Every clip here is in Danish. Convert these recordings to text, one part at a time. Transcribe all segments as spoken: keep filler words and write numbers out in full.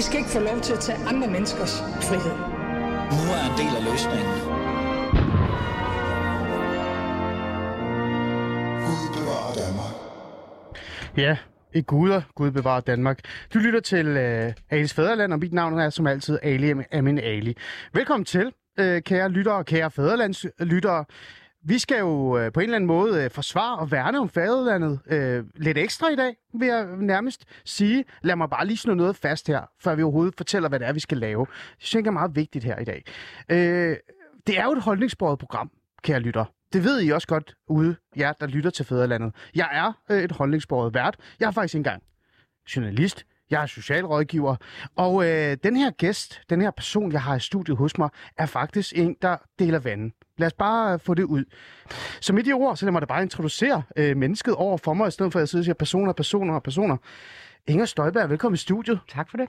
I skal ikke få lov til at tage andre menneskers frihed. Nu er en del af løsningen. Ja, i guder, Gud bevarer Danmark. Du lytter til øh, Alis Fædreland, og mit navn er som altid Ali Amin Ali. Velkommen til, øh, kære lyttere og kære fædrelandslyttere. Vi skal jo øh, på en eller anden måde øh, forsvare og værne om fædrelandet øh, lidt ekstra i dag, vil jeg nærmest sige. Lad mig bare lige slå noget fast her, før vi overhovedet fortæller, hvad det er, vi skal lave. Det synes jeg er meget vigtigt her i dag. Øh, det er jo et holdningsbåret program, kære lyttere. Det ved I også godt ude, jer, der lytter til Fædrelandet. Jeg er øh, et holdningsbåret vært. Jeg er faktisk engang journalist. Jeg er socialrådgiver. Og øh, den her gæst, den her person, jeg har i studiet hos mig, er faktisk en, der deler vandet. Lad os bare øh, få det ud. Så med de ord, så lad mig da bare introducere øh, mennesket over for mig, i stedet for at jeg sidder og siger personer, personer og personer. Inger Støjberg, velkommen i studiet. Tak for det.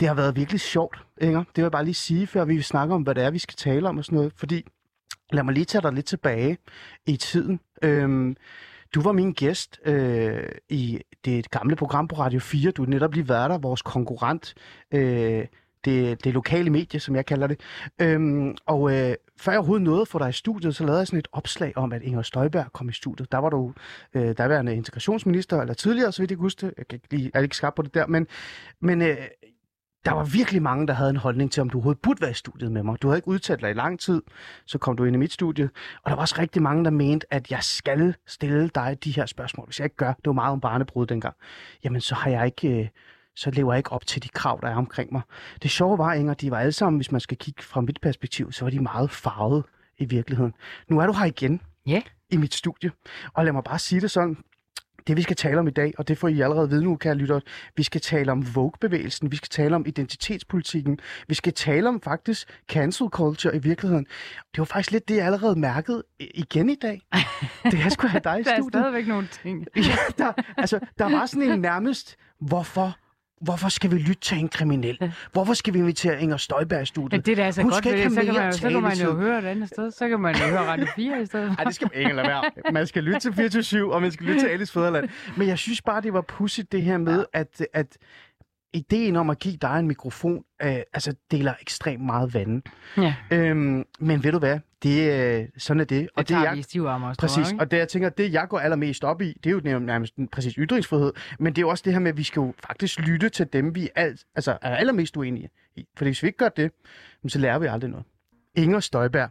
Det har været virkelig sjovt, Inger. Det vil jeg bare lige sige, før vi snakker om, hvad det er, vi skal tale om og sådan noget, fordi lad mig lige tage dig lidt tilbage i tiden. Øhm, du var min gæst øh, i det gamle program på Radio fire. Du er netop lige været der, vores konkurrent. Øh, det, det lokale medie, som jeg kalder det. Øhm, og øh, før jeg overhovedet nåede for dig i studiet, så lavede jeg sådan et opslag om, at Inger Støjberg kom i studiet. Der var du øh, daværende integrationsminister, eller tidligere, så vidt jeg husker. Jeg kan lige, jeg er ikke skarp på det der, men... men øh, der var virkelig mange, der havde en holdning til, om du overhovedet burde være i studiet med mig. Du havde ikke udtalt dig i lang tid, så kom du ind i mit studie. Og der var også rigtig mange, der mente, at jeg skal stille dig de her spørgsmål. Hvis jeg ikke gør, det var meget om barnebrud dengang. Jamen, så, har jeg ikke, så lever jeg ikke op til de krav, der er omkring mig. Det sjove var, Inger, de var alle sammen, hvis man skal kigge fra mit perspektiv, så var de meget farvede i virkeligheden. Nu er du her igen yeah. i mit studie. Og lad mig bare sige det sådan. Det, vi skal tale om i dag, og det får I allerede vide nu, kære lytter, vi skal tale om woke-bevægelsen, vi skal tale om identitetspolitikken, vi skal tale om faktisk cancel culture i virkeligheden. Det var faktisk lidt det, jeg allerede mærkede igen i dag. Det jeg skulle have dig i studiet. Der er studien. Stadigvæk nogle ting. Ja, der, altså, der var sådan en nærmest, hvorfor... Hvorfor skal vi lytte til en kriminel? Hvorfor skal vi invitere Inger Støjberg i studiet? Men det er da altså hun godt, så kan, man, så kan man jo høre et andet sted. Så kan man jo høre Radio fire i stedet. Nej, det skal man ikke lade være. Man skal lytte til fireogtyve syv, og man skal lytte til Alis Fædreland. Men jeg synes bare, det var pudsigt det her med, at, at ideen om at give dig en mikrofon, øh, altså deler ekstremt meget vand. Ja. Øhm, men ved du hvad? Det, sådan er det. Og det, det jeg, i også, præcis, og det jeg tænker, det jeg går allermest op i, det er jo nærmest præcis ytringsfrihed, men det er jo også det her med, at vi skal jo faktisk lytte til dem, vi alt, altså er allermest uenige i. For hvis vi ikke gør det, så lærer vi aldrig noget. Inger Støjberg,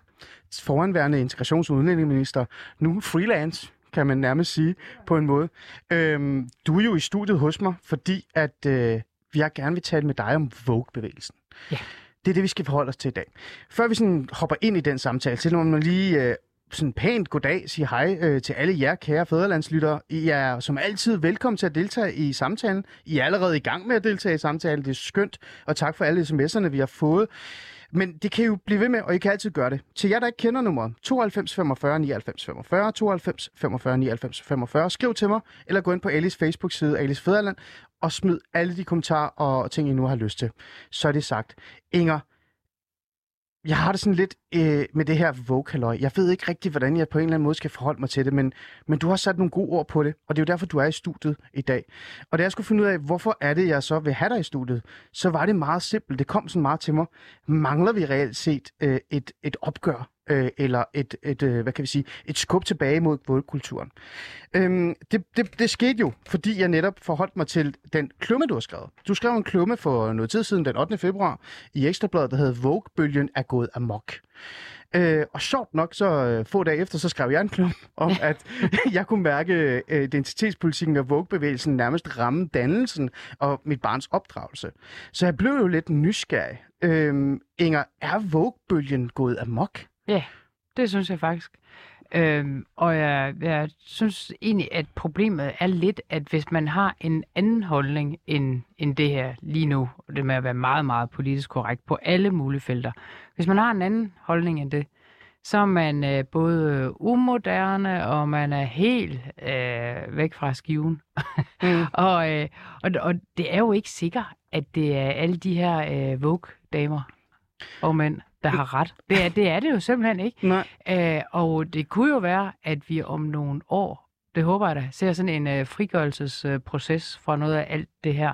foranværende integrations- og udlændingeminister, nu freelance, kan man nærmest sige på en måde. Øhm, du er jo i studiet hos mig, fordi at øh, jeg gerne vil tale med dig om woke-bevægelsen. Ja. Det er det, vi skal forholde os til i dag. Før vi sådan hopper ind i den samtale, så må man lige øh, sådan pænt goddag sige hej øh, til alle jer, kære fædrelandslyttere. I er som altid velkommen til at deltage i samtalen. I er allerede i gang med at deltage i samtalen. Det er skønt, og tak for alle sms'erne, vi har fået. Men det kan I jo blive ved med, og I kan altid gøre det. Til jer, der ikke kender nummeret, tooghalvfems femogfyrre nioghalvfems femogfyrre, tooghalvfems femogfyrre nioghalvfems femogfyrre, skriv til mig, eller gå ind på Alis Facebook-side, Alis Fædreland, og smid alle de kommentarer og ting, I nu har lyst til. Så er det sagt. Inger, jeg har det sådan lidt øh, med det her vokaløj. Jeg ved ikke rigtigt, hvordan jeg på en eller anden måde skal forholde mig til det, men, men du har sat nogle gode ord på det, og det er jo derfor, du er i studiet i dag. Og da jeg skulle finde ud af, hvorfor er det, jeg så vil have dig i studiet, så var det meget simpelt. Det kom sådan meget til mig. Mangler vi reelt set øh, et, et opgør? Øh, eller et, et øh, hvad kan vi sige, et skub tilbage mod woke-kulturen. Øhm, det, det, det skete jo, fordi jeg netop forholdt mig til den klumme, du har skrevet. Du skrev en klumme for noget tid siden, den ottende februar, i Ekstrabladet, der hed Woke-bølgen er gået amok. Øh, og sjovt nok, så øh, få dage efter, så skrev jeg en klumme om, at jeg kunne mærke øh, identitetspolitikken og woke-bevægelsen nærmest ramme dannelsen og mit barns opdragelse. Så jeg blev jo lidt nysgerrig. Øh, Inger, er woke-bølgen gået amok? Ja, yeah, det synes jeg faktisk. Øhm, og jeg, jeg synes egentlig, at problemet er lidt, at hvis man har en anden holdning end, end det her lige nu, og det med at være meget, meget politisk korrekt på alle mulige felter, hvis man har en anden holdning end det, så er man øh, både umoderne, og man er helt øh, væk fra skiven. Mm. og, øh, og, og det er jo ikke sikkert, at det er alle de her øh, woke-damer og mænd, der har ret. Det er det, er det jo simpelthen ikke. Nej. Æ, og det kunne jo være, at vi om nogle år det håber jeg da, ser sådan en uh, frigørelsesproces uh, fra noget af alt det her.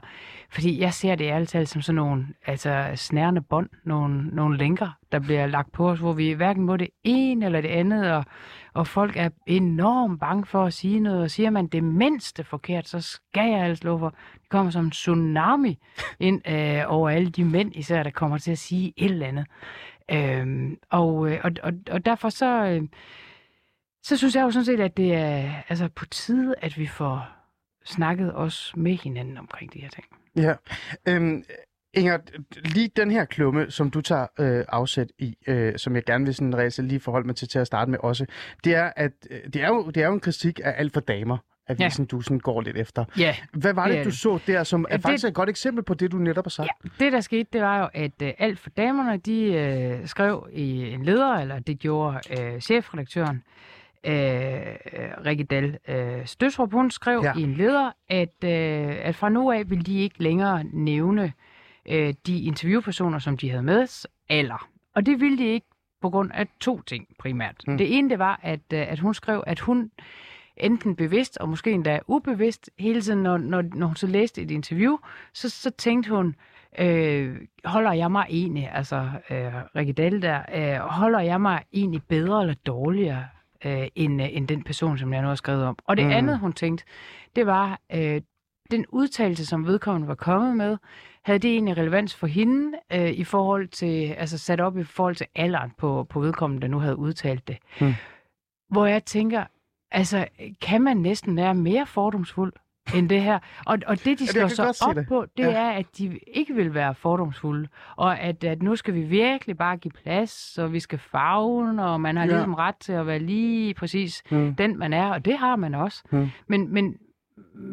Fordi jeg ser det ærligt talt som sådan nogle altså, snærende bånd, nogle, nogle lænker, der bliver lagt på os, hvor vi hverken må det ene eller det andet, og, og folk er enormt bange for at sige noget, og siger man det mindste forkert, så skal jeg altså love for. Det kommer som en tsunami ind øh, over alle de mænd især, der kommer til at sige et eller andet. Øh, og, og, og, og derfor så... Øh, Så synes jeg jo sådan set, at det er altså på tide, at vi får snakket os med hinanden omkring de her ting. Ja. Øhm, Inger, lige den her klumme, som du tager øh, afsæt i, øh, som jeg gerne vil sådan rejse lige forholde mig til til at starte med også, det er, at, øh, det er, jo, det er jo en kritik af Alt for Damer, avisen, ja. Du sådan går lidt efter. Ja, hvad var det, det du så der, som er det, faktisk et godt eksempel på det, du netop har sagt? Ja, det, der skete, det var jo, at uh, Alt for Damerne, de uh, skrev i en leder, eller det gjorde uh, chefredaktøren, Øh, Rikke Dahl øh, Støstrup, hun skrev ja. i en leder, at, øh, at fra nu af ville de ikke længere nævne øh, de interviewpersoner, som de havde med, alder. Og det ville de ikke på grund af to ting primært. Mm. Det ene, det var, at, øh, at hun skrev, at hun enten bevidst, og måske endda ubevidst, hele tiden, når, når, når hun så læste et interview, så, så tænkte hun, Øh, holder jeg mig egentlig, altså øh, Rikke Dahl der, øh, holder jeg mig egentlig bedre eller dårligere Øh, end, øh, end den person, som jeg nu har skrevet om. Og det mm. andet, hun tænkte, det var øh, den udtalelse, som vedkommende var kommet med, havde det egentlig relevans for hende øh, i forhold til, altså sat op i forhold til alderen på, på vedkommende, der nu havde udtalt det. Mm. Hvor jeg tænker, altså kan man næsten være mere fordomsfuld end det her? Og, og det, de slår sig op det. på, det ja. er, at de ikke vil være fordomsfulde, og at, at nu skal vi virkelig bare give plads, og vi skal favne, og man har ja. ligesom ret til at være lige præcis mm. den, man er, og det har man også. Mm. Men, men,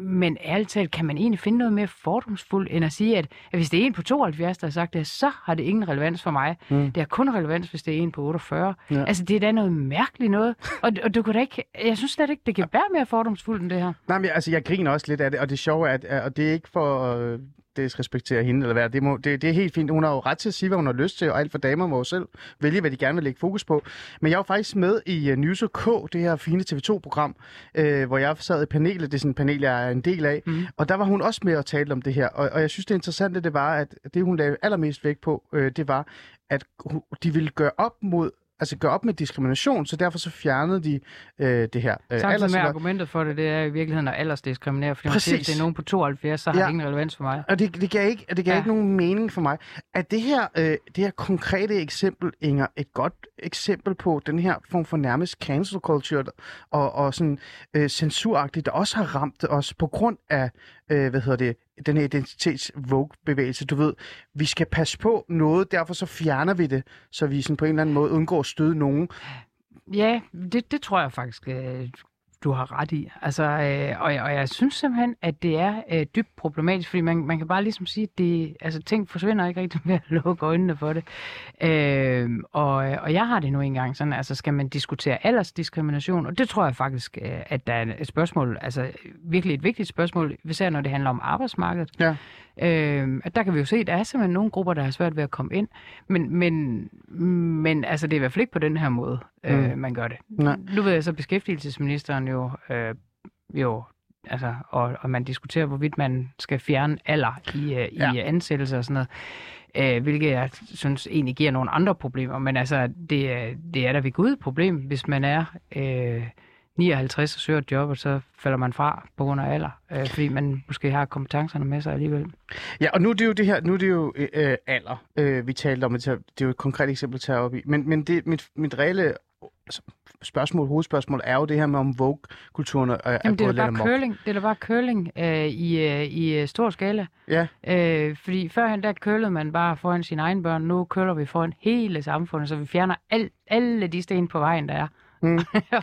men ærligt talt, kan man egentlig finde noget mere fordomsfuldt, end at sige, at, at hvis det er en på tooghalvfjerds, der har sagt det, så har det ingen relevans for mig. Mm. Det har kun relevans, hvis det er en på otteogfyrre. Ja. Altså, det er da noget mærkeligt noget. Og, og du kan da ikke, jeg synes slet ikke, det kan være mere fordomsfuldt end det her. Nej, men altså, jeg griner også lidt af det, og det sjove er, at og det er ikke for... Øh... det respekterer hende, eller hvad det må, det, det er helt fint. Hun har jo ret til at sige, hvad hun har lyst til, og Alt for Damer må selv vælge, hvad de gerne vil lægge fokus på. Men jeg var faktisk med i uh, Nysø K, det her fine T V to program, øh, hvor jeg sad i panelet, det er sådan et panel, jeg er en del af, mm. og der var hun også med at tale om det her, og, og jeg synes, det interessante, det var, at det, hun lavede allermest vægt på, øh, det var, at de ville gøre op mod altså gør op med diskrimination, så derfor så fjernede de øh, det her. Øh, Samtidig med argumentet for det, det er i virkeligheden at aldersdiskriminere, fordi man siger, hvis det er nogen på tooghalvfjerds, så har ja. det ingen relevans for mig. Og det, det gav, ikke, det gav ja. ikke nogen mening for mig. Er det her, øh, det her konkrete eksempel, Inger, et godt eksempel på den her form for nærmest cancel culture og, og sådan øh, censuragtigt, der også har ramt os på grund af, øh, hvad hedder det, den her identitets-vogue-bevægelse, du ved, vi skal passe på noget, derfor så fjerner vi det, så vi sådan på en eller anden måde undgår at støde nogen. Ja, det, det tror jeg faktisk, du har ret i. Altså, øh, og, jeg, og jeg synes simpelthen, at det er øh, dybt problematisk, fordi man, man kan bare ligesom sige, at det, altså, ting forsvinder ikke rigtig med at lukke øjnene for det. Øh, og, og jeg har det nu engang sådan, altså skal man diskutere aldersdiskrimination, og det tror jeg faktisk, øh, at der er et spørgsmål, altså virkelig et vigtigt spørgsmål, især når det handler om arbejdsmarkedet. Ja. Øh, at der kan vi jo se, at der er simpelthen nogle grupper, der har svært ved at komme ind, men, men, men altså, det er i hvert fald ikke på den her måde, øh, mm. man gør det. Nej. Nu ved jeg så, beskæftigelsesministeren jo, øh, jo altså, og, og man diskuterer, hvorvidt man skal fjerne alder i, øh, i ja. ansættelser og sådan noget. Øh, hvilket jeg synes egentlig giver nogle andre problemer, men altså, det, det er da ved Gud et problem, hvis man er øh, nioghalvtreds og søger et job, og så falder man fra på grund af alder, øh, fordi man måske har kompetencerne med sig alligevel. Ja, og nu er det jo det her, nu er det jo øh, alder, øh, vi talte om, det er jo et konkret eksempel til at tage op i, men, men det, mit, mit reelle spørgsmål, hovedspørgsmål er jo det her med, om Vogue-kulturen er gået lidt amok. Det er da bare curling øh, i, øh, i stor skala. Ja. Øh, fordi førhen, der curlede man bare foran sine egne børn. Nu curler vi foran hele samfundet, så vi fjerner al, alle de sten på vejen, der er. Mm.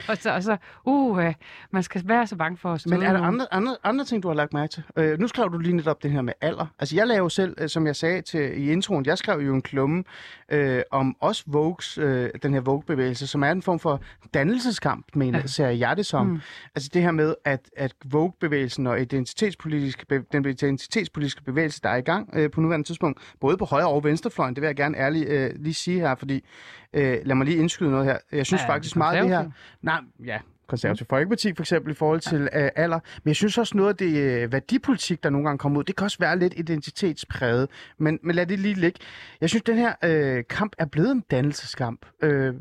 og, så, og så, uh, man skal være så bange for at stå. Men er der andre, andre, andre ting, du har lagt mærke til? Øh, nu skrev du lige netop det her med alder. Altså, jeg laver selv, som jeg sagde til, i introen, jeg skrev jo en klumme øh, om også Vogue's, øh, den her Vogue-bevægelse, som er en form for dannelseskamp, mener, ja. ser jeg det som. Mm. Altså, det her med, at, at Vogue-bevægelsen og identitetspolitiske, den identitetspolitiske bevægelse, der er i gang øh, på nuværende tidspunkt, både på højre og venstrefløjen, det vil jeg gerne ærligt øh, lige sige her, fordi øh, lad mig lige indskyde noget her. Jeg synes ja, faktisk meget. Her. Nej, ja, Konservative Folkeparti for eksempel i forhold til øh, alder. Men jeg synes også noget af det øh, værdipolitik, der nogle gange kommer ud, det kan også være lidt identitetspræget. Men, men lad det lige ligge. Jeg synes, den her øh, kamp er blevet en dannelseskamp. Øh,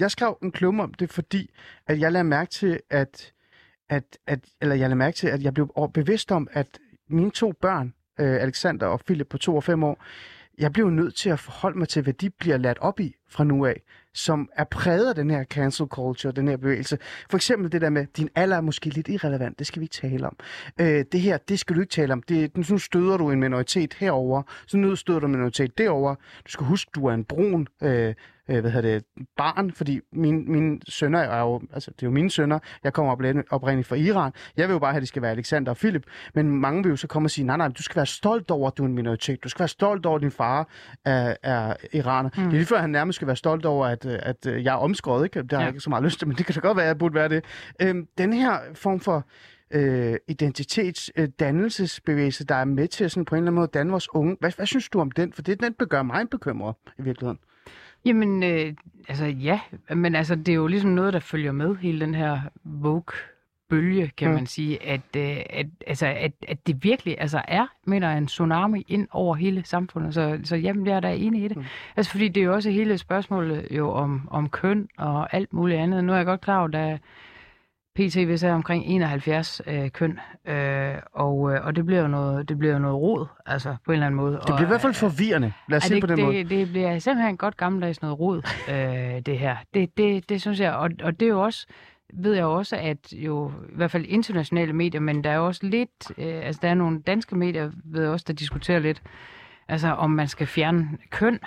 jeg skrev en klumme om det, fordi at jeg lagde mærke til, at, at, at, eller jeg lagde mærke til, at jeg blev bevidst om, at mine to børn, øh, Alexander og Philip på to og fem år, jeg blev nødt til at forholde mig til, hvad de bliver ladt op i fra nu af, som er præget af den her cancel culture, den her bevægelse. For eksempel det der med, din alder er måske lidt irrelevant, det skal vi ikke tale om. Øh, det her, det skal du ikke tale om. Det, nu støder du en minoritet herover, så nu støder du en minoritet derover. Du skal huske, du er en brun øh, hvad hedder det, barn, fordi mine, mine sønner er jo, altså det er jo mine sønner, jeg kommer oprindeligt fra Iran. Jeg vil jo bare have, at det skal være Alexander og Philip, men mange vil jo så komme og sige, nej, nej, du skal være stolt over, at du er en minoritet. Du skal være stolt over, at din far er, er iraner. Mm. Det er lige før, han nærmest skal være stolt over, at, at jeg er omskåret, ikke? Det har jeg ikke så meget lyst til, men det kan da godt være, at jeg burde være det. Øhm, den her form for øh, identitetsdannelsesbevægelse, øh, der er med til sådan på en eller anden måde at danne vores unge. Hvad, hvad synes du om den? For det den gør mig bekymret i virkeligheden. Jamen, øh, altså ja, men altså, det er jo ligesom noget, der følger med hele den her woke-bølge, kan mm. man sige, at, øh, at, altså, at, at det virkelig altså, er, mener jeg, en tsunami ind over hele samfundet, så, så jamen, jeg er da enig i det. Mm. Altså, fordi det er jo også hele spørgsmålet jo om, om køn og alt muligt andet. Nu er jeg godt klar over, der P T V er omkring enoghalvfjerds øh, køn, øh, og, øh, og det bliver jo noget, det bliver noget rod, altså på en eller anden måde. Det bliver og, i hvert fald forvirrende, lad os sige på den det, måde. Det bliver simpelthen godt gammeldags noget rod, øh, det her. Det, det, det synes jeg, og, og det er jo også, ved jeg også, at jo i hvert fald internationale medier, men der er også lidt, øh, altså der er nogle danske medier, ved jeg også, der diskuterer lidt, altså om man skal fjerne køn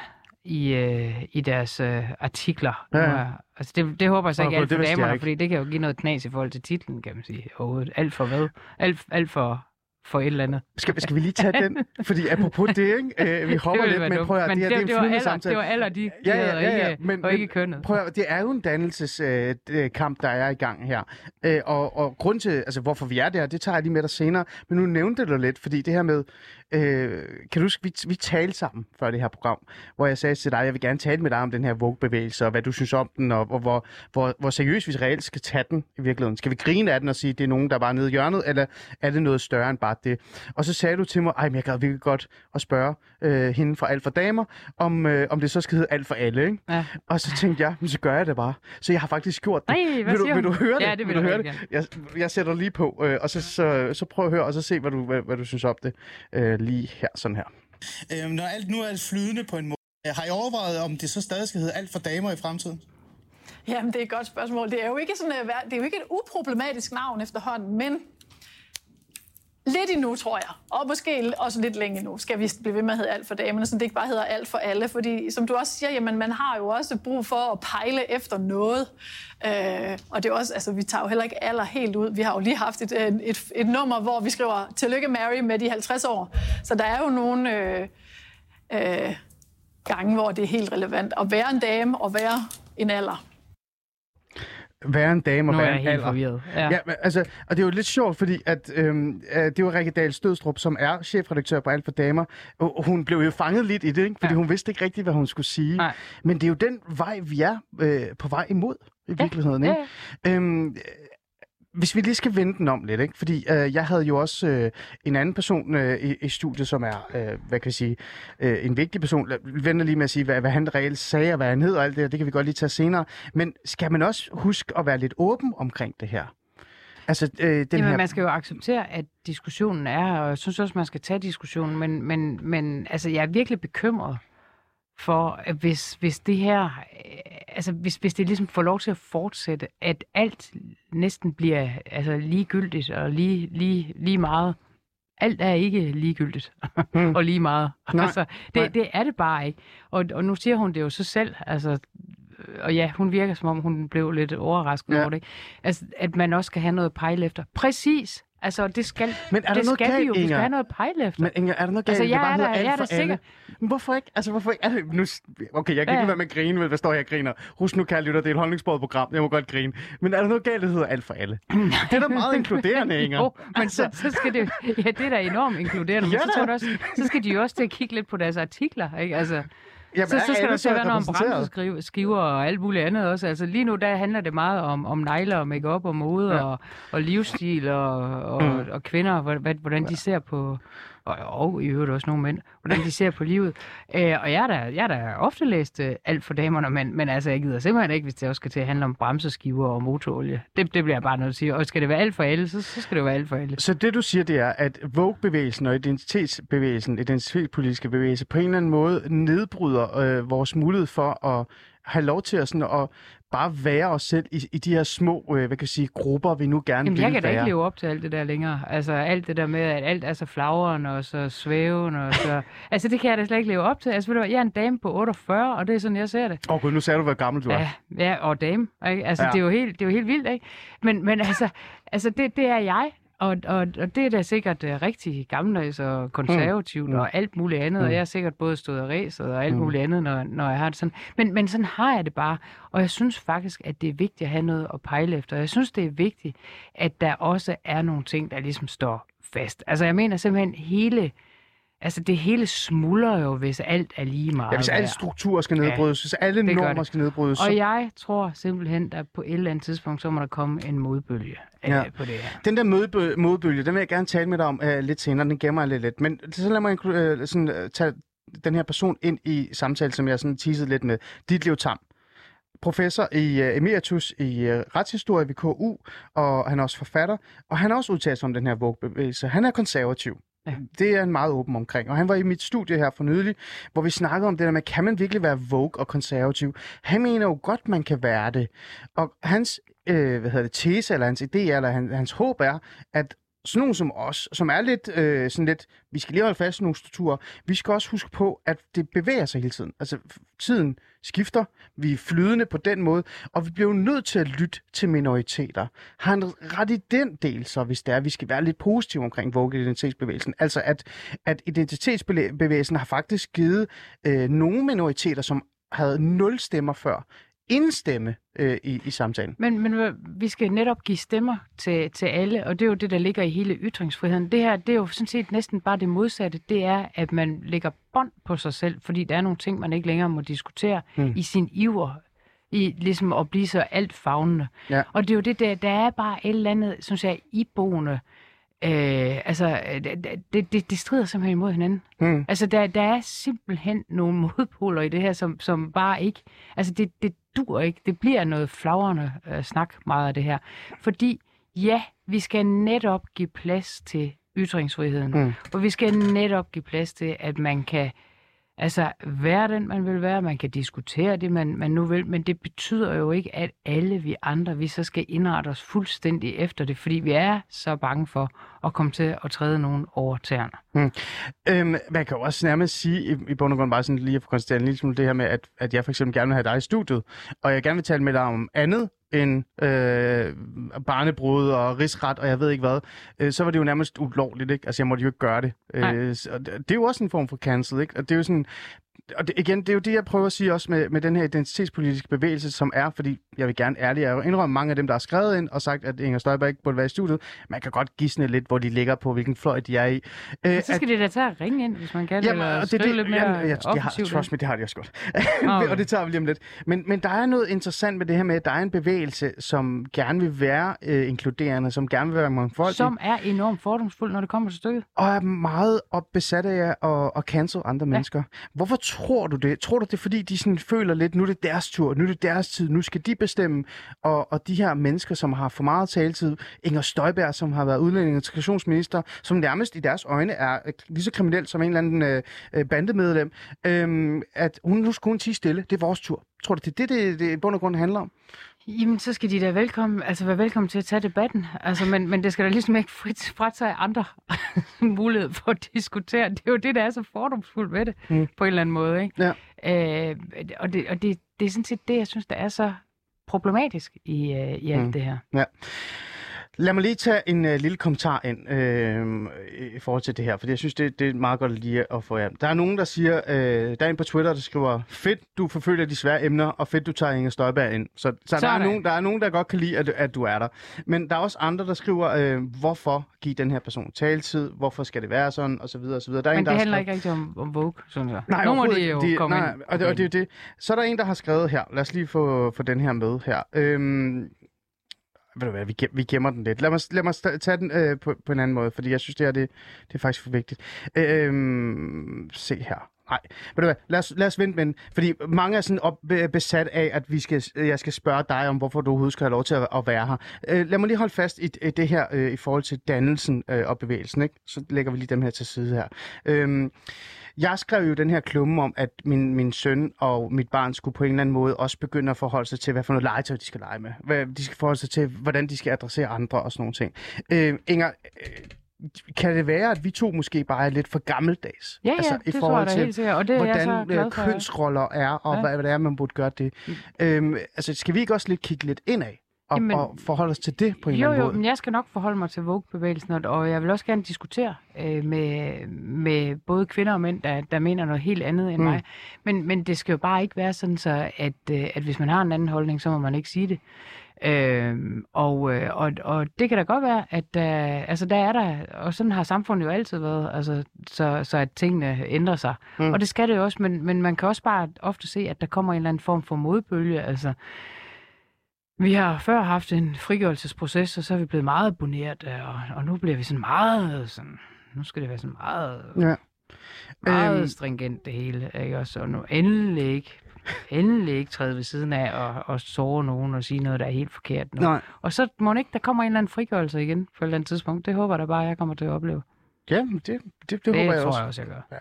i, øh, i deres øh, artikler. Ja, ja. Altså det, det håber jeg så ikke alt for damerne, fordi det kan jo give noget knas i forhold til titlen, kan man sige. Overhovedet. Alt for hvad? Alt, alt for, for et eller andet. Skal, skal vi lige tage den? Fordi apropos det, ikke? Øh, vi hopper lidt, men prøv at det, det, det, det er en flydende samtale. Det var alder, de ja, ja, ja, ja, ja. Ikke, men, ikke kønnet. Prøv at, det er jo en dannelseskamp, øh, der er i gang her. Øh, og, og grund til, altså hvorfor vi er der, det tager jeg lige med dig senere. Men nu nævnte du lidt, fordi det her med, øh, kan du huske, vi, vi talte sammen før det her program, hvor jeg sagde til dig, jeg vil gerne tale med dig om den her woke-bevægelse, og hvad du synes om den, og, og hvor, hvor, hvor seriøst vi reelt skal tage den i virkeligheden. Skal vi grine af den og sige, det er nogen, der bare er nede i hjørnet, eller er det noget større end bare det. Og så sagde du til mig, ej, men jeg gad virkelig godt at spørge øh, hende fra Alt for Damer, om, øh, om det så skal hedde Alt for Alle, ikke? Ja. Og så tænkte jeg, men så gør jeg det bare. Så jeg har faktisk gjort det. Ej, hvad vil, du, vil du høre det? Ja, det vil, vil du høre det? Jeg, jeg sætter lige på, øh, og så, så, så prøv at høre, og så se, hvad du, hvad, hvad du synes om det øh, lige her, sådan her. Øhm, når alt nu er alt flydende på en måde, har I overvejet, om det så stadig skal hedde Alt for Damer i fremtiden? Jamen, det er et godt spørgsmål. Det er jo ikke, sådan, det er jo ikke et uproblematisk navn efterhånden, men lidt endnu, tror jeg. Og måske også lidt længe nu skal vi blive ved med at hedde Alt for Damerne, så det ikke bare hedder Alt for Alle. Fordi, som du også siger, jamen, man har jo også brug for at pejle efter noget. Øh, og det er også, altså, vi tager jo heller ikke alder helt ud. Vi har jo lige haft et, et, et nummer, hvor vi skriver, tillykke Mary med de halvtreds år. Så der er jo nogle øh, øh, gange, hvor det er helt relevant at være en dame og være en alder. Være en dame og være en alder. Ja. Ja, altså, og det er jo lidt sjovt, fordi at, øhm, det var Rikke Dahl Stødstrup, som er chefredaktør på Alt for Damer. Og hun blev jo fanget lidt i det, ikke? Fordi ja. Hun vidste ikke rigtigt, hvad hun skulle sige. Nej. Men det er jo den vej, vi er øh, på vej imod i virkeligheden. Ja. Ikke? Ja, ja. Øhm, Hvis vi lige skal vende den om lidt, ikke? Fordi øh, jeg havde jo også øh, en anden person øh, i, i studiet, som er, øh, hvad kan jeg sige, øh, en vigtig person. Vi venter lige med at sige, hvad, hvad han reelt sagde, og hvad han hed og alt det, og det kan vi godt lige tage senere. Men skal man også huske at være lidt åben omkring det her? Altså, øh, den Jamen, her... man skal jo acceptere, at diskussionen er, og jeg synes også, man skal tage diskussionen, men, men, men altså, jeg er virkelig bekymret for, hvis, hvis det her, altså hvis, hvis det ligesom får lov til at fortsætte, at alt næsten bliver altså ligegyldigt og lige, lige, lige meget. Alt er ikke ligegyldigt mm. og lige meget. Nej, altså, det, det er det bare ikke. Og, og nu siger hun det jo så selv, altså, og ja, hun virker som om, hun blev lidt overrasket ja. Over det. Altså, at man også skal have noget at pejle efter. Præcis! Altså, det skal, men er der det noget skal galt, vi jo. Inger? Vi skal have noget pejle efter. Men Inger, er der noget galt? Altså, jeg er der, jeg er der sikker. Men hvorfor ikke? Altså, hvorfor ikke? Altså, nu, okay, jeg kan ja. Ikke være med at grine, men hvad står jeg og griner? Husk nu, kære lytter, det er et holdningsbordet program. Jeg må godt grine. Men er der noget galt, der hedder Alt for Alle? Det er da meget inkluderende, Inger. Jo, men altså. så, så skal det ja, det er da enormt inkluderende. Men ja, så, tror du også, så skal de jo også til at kigge lidt på deres artikler, ikke? Altså. Jamen, så, så skal der så være noget om bremseskiver og alt muligt andet også. Altså lige nu, der handler det meget om, om negler og make-up og mode, ja, og, og livsstil og, og, mm. og kvinder, hvordan de ja. ser på... Og, og i øvrigt også nogle mænd, hvordan de ser på livet. Øh, og jeg har da, jeg da ofte læst øh, Alt for Damerne, men, men altså, jeg gider simpelthen ikke, hvis det også skal til at handle om bremseskiver og motorolie. Det, det bliver jeg bare nødt til at sige. Og skal det være alt for alle, så, så skal det være alt for alle. Så det, du siger, det er, at Vogue-bevægelsen og identitetsbevægelsen, identitetspolitiske bevægelse, på en eller anden måde nedbryder øh, vores mulighed for at have lov til at, sådan, at bare være os selv i, i de her små, øh, hvad kan jeg sige, grupper, vi nu gerne vil være. Jamen, jeg kan da ikke leve op til alt det der længere. Altså, alt det der med, at alt er så flagrende og så svævende og så... altså, det kan jeg da slet ikke leve op til. Altså, ved du, jeg er en dame på otteogfyrre, og det er sådan, jeg ser det. Åh, okay, nu sagde du, hvor gammel du er. Ja, ja, og dame. Ikke? Altså, ja. det, er jo helt, det er jo helt vildt, ikke? Men, men altså, altså det, det er jeg. Og, og, og det er da sikkert uh, rigtig gammeldags og konservativt mm. og alt muligt andet, mm. og jeg har sikkert både stået og ræset og alt mm. muligt andet, når, når jeg har det sådan. Men, men sådan har jeg det bare, og jeg synes faktisk, at det er vigtigt at have noget at pejle efter. Jeg synes, det er vigtigt, at der også er nogle ting, der ligesom står fast. Altså jeg mener simpelthen hele... Altså, det hele smuldrer jo, hvis alt er lige meget. Ja, hvis alle strukturer skal nedbrydes, ja, hvis alle normer skal nedbrydes. Så... Og jeg tror simpelthen, at på et eller andet tidspunkt, så må der komme en modbølge ja. øh, på det her. Den der modbø- modbølge, den vil jeg gerne tale med dig om øh, lidt senere, den gemmer jeg lidt lidt. Men så lad mig øh, sådan, tage den her person ind i samtalen, som jeg sådan teasede lidt med. Ditlev Tamm, professor i øh, emeritus i øh, retshistorie ved K U, og han er også forfatter, og han har også udtalt sig om den her Vogue-bevægelse. Han er konservativ. Ja. Det er han meget åben omkring, og han var i mit studie her for nylig, hvor vi snakkede om det der med, kan man virkelig være Vogue og konservativ? Han mener jo godt, man kan være det, og hans øh, hvad hedder det, tese eller hans idé eller hans, hans håb er, at sådan nogle som os, som er lidt, øh, sådan lidt, vi skal lige holde fast i nogle strukturer, vi skal også huske på, at det bevæger sig hele tiden. Altså, tiden skifter, vi er flydende på den måde, og vi bliver nødt til at lytte til minoriteter. Har han ret i den del så, hvis det er, vi skal være lidt positive omkring Vogue-identitetsbevægelsen? Altså, at, at identitetsbevægelsen har faktisk givet øh, nogle minoriteter, som havde nul stemmer før, indstemme øh, i, i samtalen. Men, men vi skal netop give stemmer til, til alle, og det er jo det, der ligger i hele ytringsfriheden. Det her, det er jo sådan set næsten bare det modsatte, det er, at man lægger bånd på sig selv, fordi der er nogle ting, man ikke længere må diskutere mm. i sin iver, i ligesom at blive så altfavnende. Ja. Og det er jo det, der, der er bare et eller andet, synes jeg, iboende. Øh, altså, det, det, det strider simpelthen imod hinanden. Mm. Altså, der, der er simpelthen nogle modpoler i det her, som, som bare ikke... Altså, det, det dur ikke. Det bliver noget flagrende øh, snak meget af det her. Fordi, ja, vi skal netop give plads til ytringsfriheden. Mm. Og vi skal netop give plads til, at man kan altså være den, man vil være. Man kan diskutere det, man, man nu vil. Men det betyder jo ikke, at alle vi andre, vi så skal indrette os fuldstændig efter det. Fordi vi er så bange for at komme til at træde nogen over tæerne. Mm. Øhm, man kan jo også nærmest sige, i, i bund og grund bare sådan lige at få konstateret en lille smule det her med, at, at jeg for eksempel gerne vil have dig i studiet, og jeg gerne vil tale med dig om andet end øh, barnebrud og rigsret, og jeg ved ikke hvad, øh, så var det jo nærmest ulovligt, ikke? Altså, jeg måtte jo ikke gøre det. Øh, og det er jo også en form for cancel, ikke? Og det er jo sådan... Og det, igen, det er jo det, jeg prøver at sige også med, med den her identitetspolitiske bevægelse, som er, fordi jeg vil gerne ærligt indrømme mange af dem, der har skrevet ind og sagt, at Inger Støjberg ikke burde være i studiet. Man kan godt gisne lidt, hvor de ligger på, hvilken fløj de er i. Æ, så skal at, det da tage at ringe ind, hvis man kan, jamen, eller skrive det, lidt mere jamen, jeg, jeg, jeg, jeg, trust me, det har de også godt. Okay. Og det tager vi lige om lidt. Men, men der er noget interessant med det her med, at der er en bevægelse, som gerne vil være øh, inkluderende, som gerne vil være mangfoldig. Som er enormt fordomsfuld, når det kommer til stykket. Og er meget opbesat af at, at cancel andre ja. mennesker. Hvorfor tror du det? Tror du det, er, fordi de sådan føler lidt, nu er det deres tur, nu er det deres tid, nu skal de bestemme, og, og de her mennesker, som har for meget taletid, Inger Støjberg, som har været udlænding og integrationsminister, som nærmest i deres øjne er lige så kriminel som en eller anden øh, bandemedlem, øh, at hun, nu skal hun tige stille, det er vores tur. Tror du, det er det, det, det bund og grund handler om? Jamen, så skal de da velkomme, altså være velkommen til at tage debatten, altså, men, men det skal da ligesom ikke frit fratage andre mulighed for at diskutere. Det er jo det, der er så fordomsfuldt ved det, mm. på en eller anden måde, ikke? Ja. Øh, og det, og det, det er sådan set det, jeg synes, der er så problematisk i, uh, i alt mm. det her. Ja. Lad mig lige tage en øh, lille kommentar ind øh, i forhold til det her, for jeg synes, det, det er meget godt lige at få af. Der er nogen, der siger, øh, der er en på Twitter, der skriver, fedt, du forfølger de svære emner, og fedt, du tager Inger Støjberg ind. Så, så der, er nogen, der er nogen, der godt kan lide, at, at du er der. Men der er også andre, der skriver, øh, hvorfor give den her person taletid, hvorfor skal det være sådan, osv. osv. Der er Men en, der det handler skrevet... ikke rigtig om, om Vogue, synes jeg. Nej, nu må det jo de, komme nej, ind. Og det, og det, og det. Så er der en, der har skrevet her, lad os lige få, få den her med her. Øhm, Ved du hvad, vi, vi gemmer den lidt. Lad mig, lad mig tage den øh, på, på en anden måde, fordi jeg synes, det her det, det er faktisk for vigtigt. Øh, se her. Nej, ved du hvad, lad os, lad os vente med den, fordi mange er sådan op, besat af, at vi skal, jeg skal spørge dig om, hvorfor du overhovedet skal have lov til at, at være her. Øh, lad mig lige holde fast i det her øh, i forhold til dannelsen øh, og bevægelsen, ikke? Så lægger vi lige dem her til side her. Øh, Jeg skrev jo den her klumme om, at min, min søn og mit barn skulle på en eller anden måde også begynde at forholde sig til, hvad for noget legetøj de skal lege med. Hvad de skal forholde sig til, hvordan de skal adressere andre og sådan nogle ting. Øh, Inger, kan det være, at vi to måske bare er lidt for gammeldags? Ja, ja, altså, i det forhold tror jeg til, og det er hvordan jeg så glad for, kønsroller er, og ja. hvad, hvad det er, man burde gøre det. Mm. Øh, altså, skal vi ikke også lidt kigge lidt indad? Og, Jamen, og forholde os til det på en jo, eller anden måde. Jo, men jeg skal nok forholde mig til Vogue-bevægelsen, og, og jeg vil også gerne diskutere øh, med, med både kvinder og mænd, der, der mener noget helt andet end mm. mig. Men, men det skal jo bare ikke være sådan, så at, øh, at hvis man har en anden holdning, så må man ikke sige det. Øh, og, øh, og, og det kan da godt være, at øh, altså, der er der, og sådan har samfundet jo altid været, altså, så, så at tingene ændrer sig. Mm. Og det skal det jo også, men, men man kan også bare ofte se, at der kommer en eller anden form for modbølge, altså. Vi har før haft en frigørelsesproces, og så er vi blevet meget abonneret, og, og nu bliver vi sådan meget sådan, nu skal det være sådan meget, ja. meget øhm. stringent det hele, ikke også? Og nu endelig ikke, endelig ikke træde ved siden af og, og såre nogen og sige noget, der er helt forkert nu. Nej. Og så må ikke, der kommer en eller anden frigørelse igen på et eller andet tidspunkt. Det håber jeg bare, jeg kommer til at opleve. Ja, det, det, det, det håber jeg også. Det tror jeg også, jeg gør. Ja.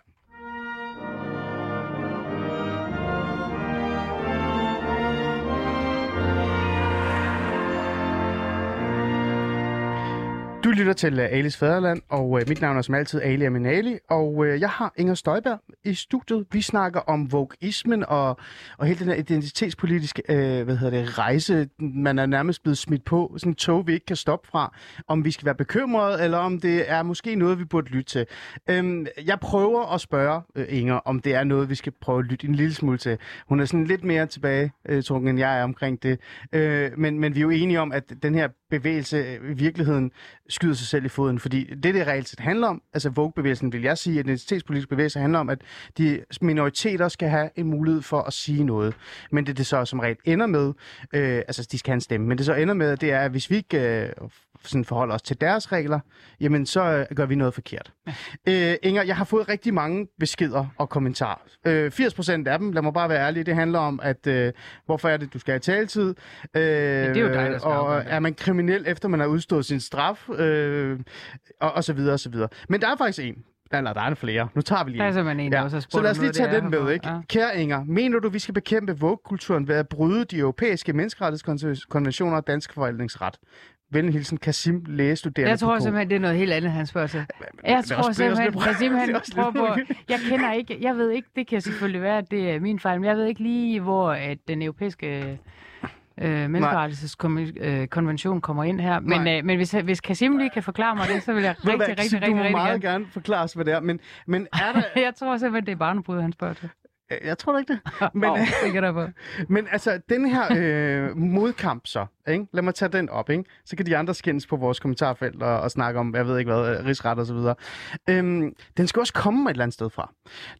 Du lytter til Alis Fædreland, og øh, mit navn er som altid Ali Amin Ali, og øh, jeg har Inger Støjberg i studiet. Vi snakker om wokeismen og, og hele den her identitetspolitiske øh, hvad hedder det, rejse, man er nærmest blevet smidt på, sådan en tog, vi ikke kan stoppe fra, om vi skal være bekymrede, eller om det er måske noget, vi burde lytte til. Øhm, jeg prøver at spørge øh, Inger, om det er noget, vi skal prøve at lytte en lille smule til. Hun er sådan lidt mere tilbage, øh, trukken, end jeg er omkring det, øh, men, men vi er jo enige om, at den her bevægelse i virkeligheden skyder sig selv i foden, fordi det, det reelt set handler om, altså Vogue-bevægelsen, vil jeg sige, at identitetspolitisk bevægelse handler om, at de minoriteter skal have en mulighed for at sige noget. Men det, det så som regel ender med, øh, altså de skal have en stemme, men det så ender med, det er, at hvis vi ikke øh, sådan forholder os til deres regler, jamen så øh, gør vi noget forkert. Øh, Inger, jeg har fået rigtig mange beskeder og kommentarer. Øh, firs procent af dem, lad mig bare være ærlig, det handler om, at øh, hvorfor er det, du skal have taletid? Øh, ja, det er jo dig, der skal og er man kriminel, efter man har udstået sin straf? Øh, og, og så videre, og så videre. Men der er faktisk en. Eller der er en flere. Nu tager vi lige en. Der er en, der ja. også så lad os lige tage den med, ikke? Ja. Kære Inger, mener du, vi skal bekæmpe woke-kulturen ved at bryde de europæiske menneskerettighedskonventioner og dansk forvaltningsret? Venlig hilsen, Kasim, lægestuderende. Jeg tror simpelthen, det er noget helt andet, han spørger til. Jeg tror simpelthen, Kasim, han prøver på... Jeg kender ikke... Jeg ved ikke, det kan selvfølgelig være, at det er min fejl, men jeg ved ikke lige, hvor at den europæiske... Øh, menneskerettighedskonvention kommer ind her, men, øh, men hvis, hvis Kasim lige kan forklare mig det, så vil jeg rigtig, rigtig, rigtig, rigtig, rigtig meget gerne, gerne forklare os, hvad det er, men, men er der... Jeg tror simpelthen, det er barnebrud, han spørger til. Jeg tror da ikke det. Men, oh, det men altså, den her øh, modkamp så, ikke? Lad mig tage den op, ikke? Så kan de andre skændes på vores kommentarfelt og, og snakke om, jeg ved ikke hvad, rigsret og så videre. Øhm, den skal også komme et eller andet sted fra.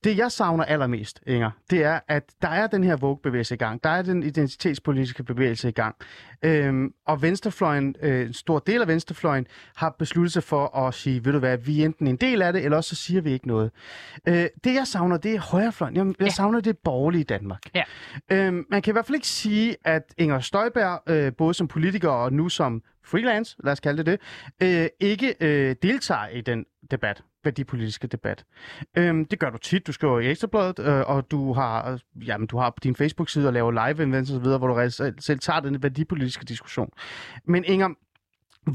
Det, jeg savner allermest, Inger, det er, at der er den her woke-bevægelse i gang. Der er den identitetspolitiske bevægelse i gang. Øhm, og venstrefløjen, øh, en stor del af venstrefløjen, har besluttet sig for at sige, ved du hvad, vi er enten en del af det, eller også så siger vi ikke noget. Øh, det, jeg savner, det er højrefløjen. Jamen, jeg savner det borgerlige Danmark. Ja. Øhm, man kan i hvert fald ikke sige, at Inger Støjberg, øh, både som politiker og nu som freelance, lad os kalde det det, øh, ikke øh, deltager i den debat, værdipolitiske debat. Øhm, det gør du tit. Du skriver i Ekstrabladet, øh, og du har, jamen, du har din Facebook-side og laver live-events og så videre, hvor du selv, selv tager den værdipolitiske diskussion. Men Inger,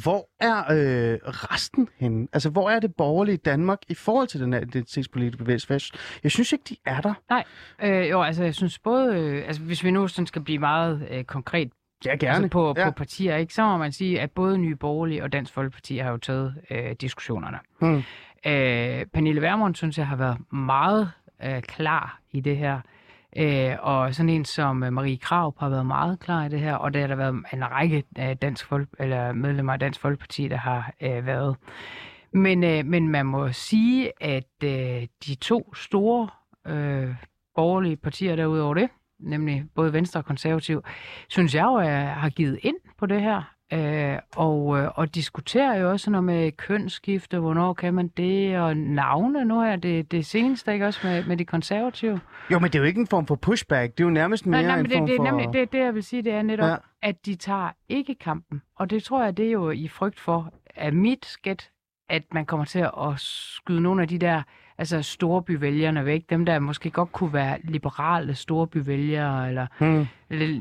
hvor er øh, resten henne? Altså, hvor er det borgerlige Danmark i forhold til den her identitetspolitiske bevægelse? Jeg synes ikke, de er der. Nej, øh, jo, altså, jeg synes både, øh, altså, hvis vi nu sådan skal blive meget øh, konkret Ja, gerne. Altså på, ja. på partier, ikke? Så må man sige, at både Nye Borgerlige og Dansk Folkeparti har jo taget øh, diskussionerne. Hmm. Øh, Pernille Vermund, synes jeg, har været meget øh, klar i det her. Øh, og sådan en som Marie Krag har været meget klar i det her, og der har der været en række øh, dansk folk, eller medlemmer af Dansk Folkeparti, der har øh, været. Men, øh, men man må sige, at øh, de to store øh, borgerlige partier derudover det, nemlig både Venstre og Konservativ, synes jeg jo er, har givet ind på det her, øh, og, øh, og diskuterer jo også noget med kønsskifte, hvornår kan man det, og navne nu her, det, det seneste, ikke også med, med de konservative. Jo, men det er jo ikke en form for pushback, det er jo nærmest mere nej, nej, en det, form det, for... Nemlig, det, det jeg vil sige, det er netop, ja. at de tager ikke kampen, og det tror jeg, det er jo i frygt for, at mit skæt, at man kommer til at skyde nogle af de der altså storbyvælgerne væk, dem der måske godt kunne være liberale storbyvælgere, eller hmm.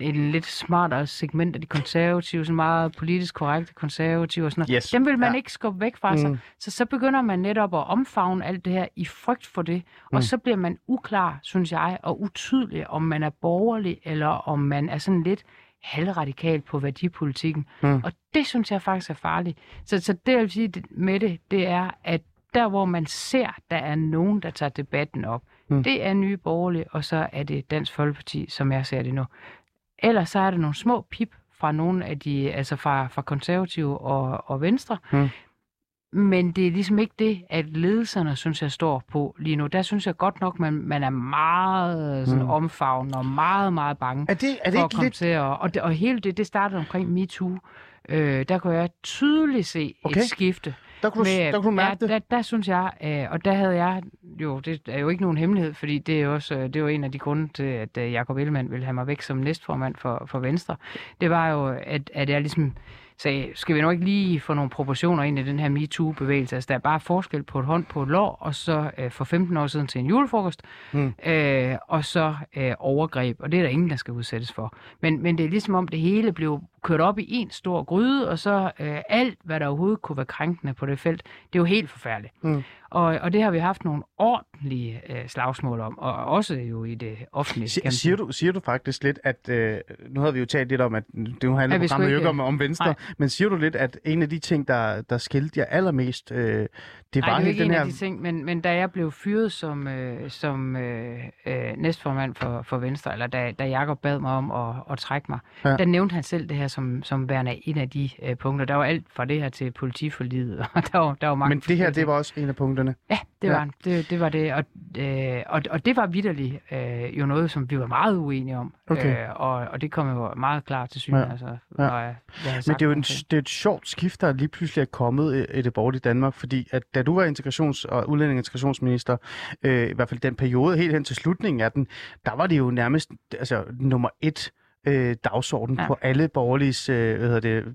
en lidt smartere segment af de konservative, sådan meget politisk korrekte konservative og sådan noget. Yes. Dem vil man ja. ikke skubbe væk fra hmm. sig. Så så begynder man netop at omfavne alt det her i frygt for det, hmm. og så bliver man uklar, synes jeg, og utydelig, om man er borgerlig, eller om man er sådan lidt halvradikal på værdipolitikken. Hmm. Og det synes jeg faktisk er farligt. Så, så det jeg vil sige med det, det er, at der, hvor man ser, der er nogen, der tager debatten op. Mm. Det er Nye Borgerlige, og så er det Dansk Folkeparti, som jeg ser det nu. Ellers så er der nogle små pip fra nogle af de, altså fra, fra konservative og, og venstre. Mm. Men det er ligesom ikke det, at ledelserne, synes jeg, står på lige nu. Der synes jeg godt nok, man, man er meget sådan, mm. omfavnet og meget, meget bange er det, er det for at komme lidt... til at... Og, det, og hele det, det startede omkring MeToo. Øh, der kunne jeg tydeligt se okay. et skifte. Der kunne, med, der kunne mærke ja, det. Der, der synes jeg, øh, og der havde jeg, jo, det er jo ikke nogen hemmelighed, fordi det er også, det var en af de grunde til, at øh, Jakob Ellemann ville have mig væk som næstformand for, for Venstre. Det var jo, at, at jeg ligesom sagde, skal vi nok ikke lige få nogle proportioner ind i den her MeToo-bevægelse? Altså, der er bare forskel på et hånd på et lår, og så øh, for femten år siden til en julefrokost, mm. øh, og så øh, overgreb, og det er der ingen, der skal udsættes for. Men, men det er ligesom om, det hele blev kørt op i en stor gryde, og så øh, alt, hvad der overhovedet kunne være krænkende på det felt, det er jo helt forfærdeligt. Mm. Og, og det har vi haft nogle ordentlige øh, slagsmål om, og også jo i det offentlige. S- siger, du, siger du faktisk lidt, at øh, nu havde vi jo talt lidt om, at det nu handler ja, programmet jo ikke om, om Venstre, nej. Men siger du lidt, at en af de ting, der, der skilte jer allermest, øh, det var den her... Nej, det er ikke en her... af de ting, men, men da jeg blev fyret som, øh, som øh, øh, næstformand for, for Venstre, eller da, da Jakob bad mig om at, at trække mig, ja. der nævnte han selv det her som, som værende en af de øh, punkter. Der var alt fra det her til politiforliget, og der var, der var mange... Men det her, det var også en af punkterne? Ja, det var, ja. Det, det, var det, og, øh, og, og det var vitterligt øh, jo noget, som vi var meget uenige om, okay. øh, og, og det kom jo meget klart til syne, ja. altså... Ja. Og, men det er jo en, det er et sjovt skift, der lige pludselig er kommet i det borgerlige Danmark, fordi at da du var integrations- og udlænding- og integrationsminister, øh, i hvert fald den periode helt hen til slutningen af den, der var det jo nærmest altså, nummer et øh, dagsorden ja. på alle borgerliges øh, hvad hedder det,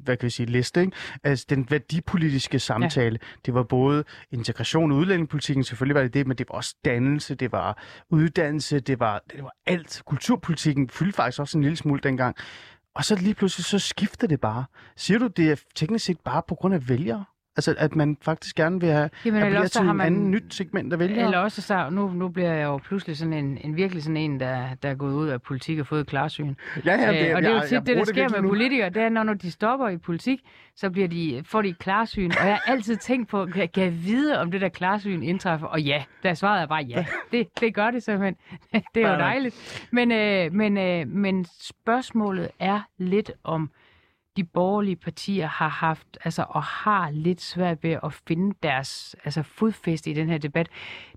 hvad kan vi sige, liste, ikke? Altså den værdipolitiske samtale. Ja. Det var både integration og udlændingepolitikken, selvfølgelig var det det, men det var også dannelse, det var uddannelse, det var, det var alt. Kulturpolitikken fyldte faktisk også en lille smule dengang. Og så lige pludselig, så skifter det bare. Siger du, det er teknisk set bare på grund af vælgere? Altså, at man faktisk gerne vil have appelleret til en anden nyt segment af vælgere? Eller også, så nu, nu bliver jeg jo pludselig sådan en, en virkelig sådan en, der, der er gået ud af politik og fået et klarsyn. Ja, ja, det, øh, og det er jo tit det, der det sker med nu. Politikere, det er, når, når de stopper i politik, så bliver de, får de et klarsyn. Og jeg har altid tænkt på, kan jeg vide, om det der klarsyn indtræffer? Og ja, der svarede jeg bare ja. Det, det gør det simpelthen. Det er jo dejligt. Men, øh, men, øh, men spørgsmålet er lidt om, de borgerlige partier har haft, altså og har lidt svært ved at finde deres altså, fodfæste i den her debat.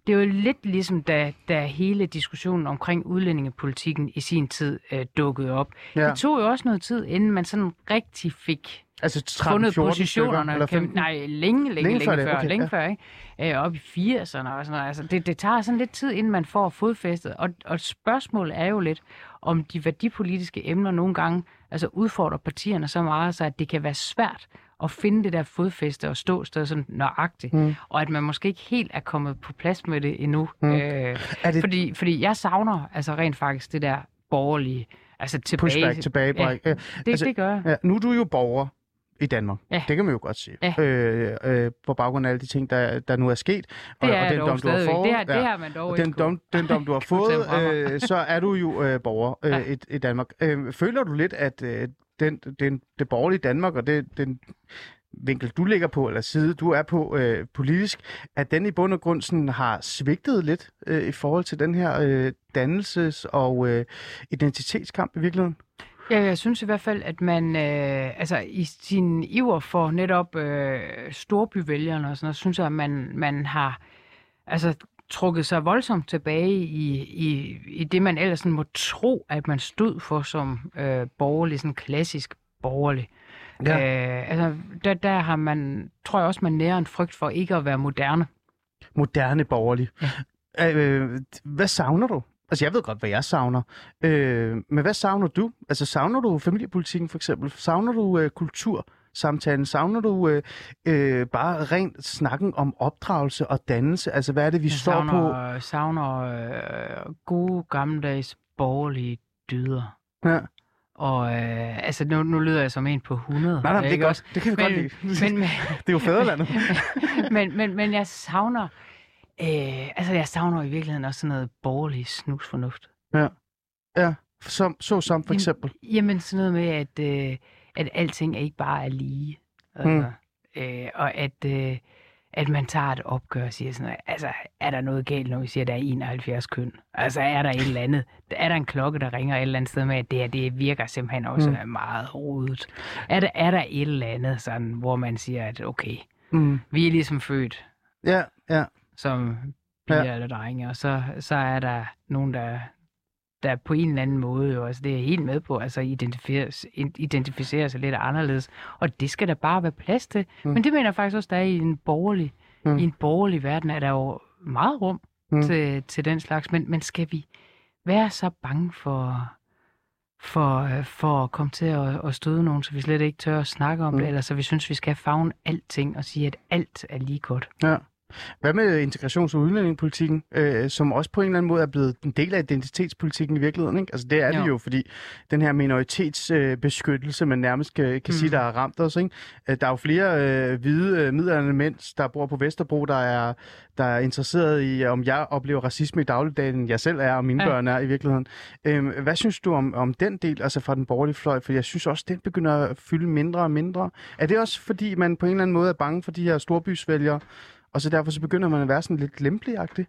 Det er jo lidt ligesom, da, da hele diskussionen omkring udlændingepolitikken i sin tid øh, dukkede op. Ja. Det tog jo også noget tid, inden man sådan rigtig fik altså fundet positionerne. Eller kan, nej, længe, længe, længe, længe før. før, okay, længe ja. før ikke? Æ, op i firserne og sådan noget. Altså, det, det tager sådan lidt tid, inden man får fodfæstet. Og, og spørgsmålet er jo lidt, om de værdipolitiske emner nogle gange altså udfordrer partierne så meget, så at det kan være svært at finde det der fodfæste og ståsted sådan nøjagtigt, mm. og at man måske ikke helt er kommet på plads med det endnu. Mm. Øh, det... Fordi, fordi jeg savner altså rent faktisk det der borgerlige, altså tilbage. Pushback, tilbagebræk. Ja, det, altså, det gør jeg. Ja, nu er du jo borger. i Danmark. Ja. Det kan man jo godt sige. Ja. Øh, øh, på baggrund af alle de ting, der, der nu er sket. Og, det er og den dom, du har fået, det her, ja, det her man dog den, dom, den dom, du har fået, øh, så er du jo øh, borger øh, ja. i, i Danmark. Øh, føler du lidt, at øh, den, den, det borgerlige Danmark, og det, den vinkel, du ligger på, eller side, du er på øh, politisk, at den i bund og grund sådan, har svigtet lidt øh, i forhold til den her øh, dannelses- og øh, identitetskamp i virkeligheden? Ja, jeg synes i hvert fald, at man øh, altså i sin iver for netop øh, storbyvælgerne og sådan noget, synes jeg, at man, man har altså trukket sig voldsomt tilbage i, i, i det, man ellers sådan må tro, at man stod for som øh, borgerlig, sådan klassisk borgerlig. Ja. Øh, altså, der, der har man, tror jeg også, man nærer en frygt for ikke at være moderne. Moderne borgerlig. Ja. Øh, hvad savner du? Altså, jeg ved godt, hvad jeg savner. Øh, men hvad savner du? Altså, savner du familiepolitikken, for eksempel? Savner du øh, kultursamtalen? Savner du øh, øh, bare rent snakken om opdragelse og dannelse? Altså, hvad er det, vi jeg står savner, på? Jeg savner øh, gode, gammeldags, borgerlige dyder. Ja. Og øh, altså, nu, nu lyder jeg som en på hundrede. Nej, nej, det er godt. Også? Det kan vi men, godt lide. Men, det er jo fædrelandet. men, men, men jeg savner... Øh, altså, jeg savner i virkeligheden også sådan noget borgerlig snusfornuft. Ja, ja. Som, så som for eksempel? Jamen, jamen sådan noget med, at, øh, at alting ikke bare er lige. Og, mm. øh, og at, øh, at man tager et opgør og siger sådan noget, altså, er der noget galt, når vi siger, at der er enoghalvfjerds køn? Altså, er der et eller andet? Er der en klokke, der ringer et eller andet sted med, at det her, det virker simpelthen også mm. meget rodet? Er der, er der et eller andet, sådan, hvor man siger, at okay, mm. vi er ligesom født. Ja, ja. Som piger ja. eller drenge, og så, så er der nogen, der, der på en eller anden måde, jo, altså det er jeg helt med på, altså identificerer, identificerer sig lidt anderledes, og det skal der bare være plads til. Mm. Men det mener jeg faktisk også, der er i en borgerlig, mm. i en borgerlig verden, er der jo meget rum mm. til, til den slags, men, men skal vi være så bange for, for, for at komme til at, at støde nogen, så vi slet ikke tør at snakke om mm. det, eller så vi synes, vi skal favne alting og sige, at alt er lige godt. Ja. Hvad med integrations- og udlændingepolitikken, øh, som også på en eller anden måde er blevet en del af identitetspolitikken i virkeligheden, ikke? Altså det er jo. det jo, fordi den her minoritetsbeskyttelse, øh, man nærmest kan, kan mm. sige, der har ramt os, ikke? Der er jo flere øh, hvide øh, midlerne mænd, der bor på Vesterbro, der er, der er interesseret i, om jeg oplever racisme i dagligdagen, end jeg selv er, og mine ja. børn er i virkeligheden. Øh, hvad synes du om, om den del, altså fra den borgerlige fløj? For jeg synes også, den begynder at fylde mindre og mindre. Er det også, fordi man på en eller anden måde er bange for de her storbysvælgere, og så derfor så begynder man at være sådan lidt lempelig-agtig?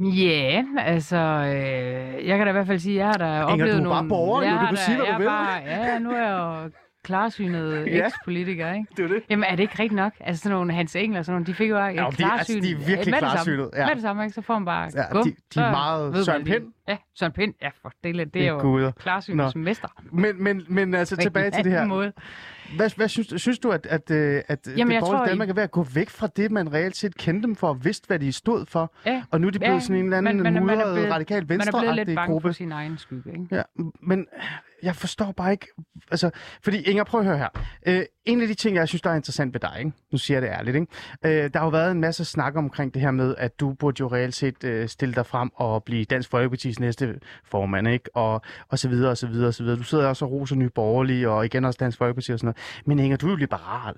Ja, yeah, altså, øh, jeg kan da i hvert fald sige, at jeg har da oplevet nogle... Inger, du er bare borger, jo, du kan sige, hvad du vil. Bare, ja, nu er jeg jo klarsynet ja, eks-politiker, ikke? Det er det. Jamen, er det ikke rigtigt nok? Altså, sådan nogle Hans Engler, sådan nogle, de fik jo ja, klarsynet. Ja, altså, de er virkelig klarsynet. Ja. Med det samme, ikke? Så får man bare... Ja, de, de så, er meget... Søren Pind. Ja, Søren Pind. Ja, for det, det, det er jo klarsynets mester. Men, men, men altså, rigtig tilbage til det her... Måde. Hvad, hvad synes, synes du, at, at, at Jamen, det borgerlige Danmark er ved at gå væk fra det, man reelt set kendte dem for, og vidste, hvad de stod for? Ja, og nu er de blevet ja, sådan en eller anden man, man, mudret, man blevet, radikal venstreagtig gruppe. Man er blevet lidt bange for sin egen skygge, ikke? Ja, men jeg forstår bare ikke... Altså, fordi, Inger, prøv at høre her. Øh, en af de ting, jeg synes, der er interessant ved dig, ikke? Nu siger jeg det ærligt, ikke? Øh, der har jo været en masse snak omkring det her med, at du burde jo reelt set øh, stille dig frem og blive Dansk Folkepartis næste formand, ikke? Og, og så videre, og så videre, og så videre. Du sidder også og roser Nye Borgerlige, og igen også Dansk Folkeparti og sådan noget. Men Inger, du er jo liberal.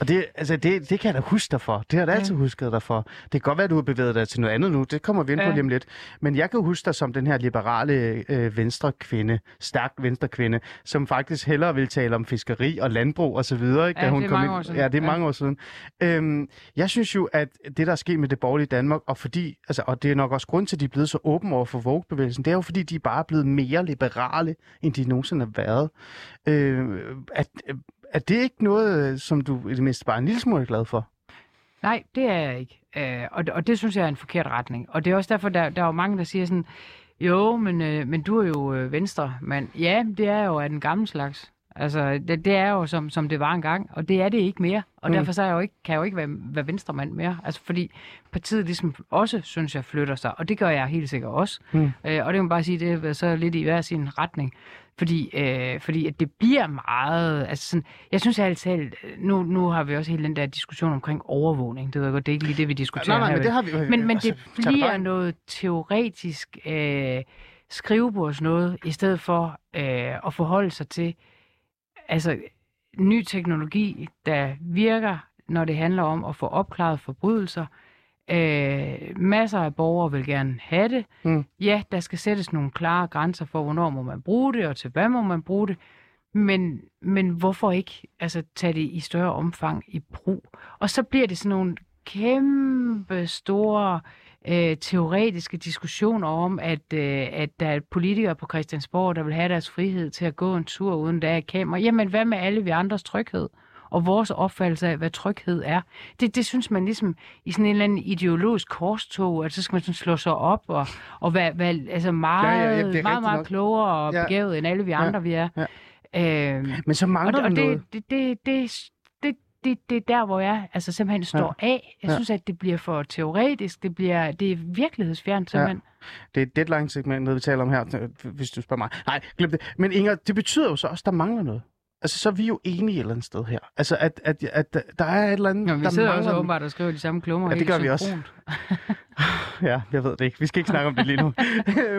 Og det, altså, det, det kan jeg da huske dig for. Det har jeg da altid ja. husket dig for. Det kan godt være, at du har bevæget dig til noget andet nu. Det kommer vi ind på ja. lige om lidt. Men jeg kan huske dig som den her liberale øh, venstrekvinde, stærk venstrekvinde, som faktisk hellere vil tale om fiskeri og landbrug osv. Og ja, da hun det er kom mange ind... år siden. Ja, det er mange ja. år siden. Øhm, jeg synes jo, at det, der er sket med det borgerlige Danmark, og, fordi, altså, og det er nok også grund til, at de er blevet så åbne over for Vogue-bevægelsen, det er jo, fordi de bare er blevet mere liberale, end de nogensinde har været. Øh, at... Er det ikke noget, som du i det mindste bare en lille smule er glad for? Nej, det er jeg ikke. Øh, og, og det synes jeg er en forkert retning. Og det er også derfor, der, der er jo mange, der siger sådan, jo, men, øh, men du er jo øh, venstre. Men ja, det er jo af den gamle slags. Altså, det, det er jo som, som det var engang, og det er det ikke mere. Og mm. derfor så er jeg jo ikke, kan jeg jo ikke være, være venstremand mere. Altså, fordi partiet ligesom også, synes jeg, flytter sig. Og det gør jeg helt sikkert også. Mm. Øh, og det kan man bare sige, det er så lidt i hver sin retning. Fordi, øh, fordi at det bliver meget, altså sådan, jeg synes altid, nu, nu har vi også hele den der diskussion omkring overvågning, det ved jeg godt, det er ikke lige det, vi diskuterer nej, nej, her. Men det, har vi, men, men, men det altså, bliver det noget teoretisk øh, skrivebords noget, i stedet for øh, at forholde sig til, altså ny teknologi, der virker, når det handler om at få opklaret forbrydelser. Øh, masser af borgere vil gerne have det. Mm. Ja, der skal sættes nogle klare grænser for, hvornår må man bruge det, og til hvad må man bruge det. Men, men hvorfor ikke altså, tage det i større omfang i brug? Og så bliver det sådan nogle kæmpe store øh, teoretiske diskussioner om, at, øh, at der er politikere på Christiansborg, der vil have deres frihed til at gå en tur uden der er kamera. Jamen, hvad med alle vi andres tryghed? Og vores opfattelse af, hvad tryghed er, det, det synes man ligesom i sådan en eller anden ideologisk korstog, at så skal man sådan slå sig op og, og være, være altså meget, ja, ja, meget, meget, meget klogere og ja. begavet end alle vi andre, ja, vi er. Ja. Øhm, Men så mangler og, og noget. Og det, det, det, det, det, det, det er der, hvor jeg altså simpelthen står ja. af. Jeg ja. synes, at det bliver for teoretisk, det, bliver, det er virkelighedsfjernt simpelthen. Ja. Det er deadline-segmentet, vi taler om her, hvis du spørger mig. Nej, glem det. Men Inger, det betyder jo så også, at der mangler noget. Altså, så er vi jo enige et eller andet sted her. Altså, at, at, at der er et eller andet... Ja, vi der sidder også den... åbenbart og skriver de samme klummer. Ja, det gør vi også. Ja, jeg ved det ikke. Vi skal ikke snakke om det lige nu.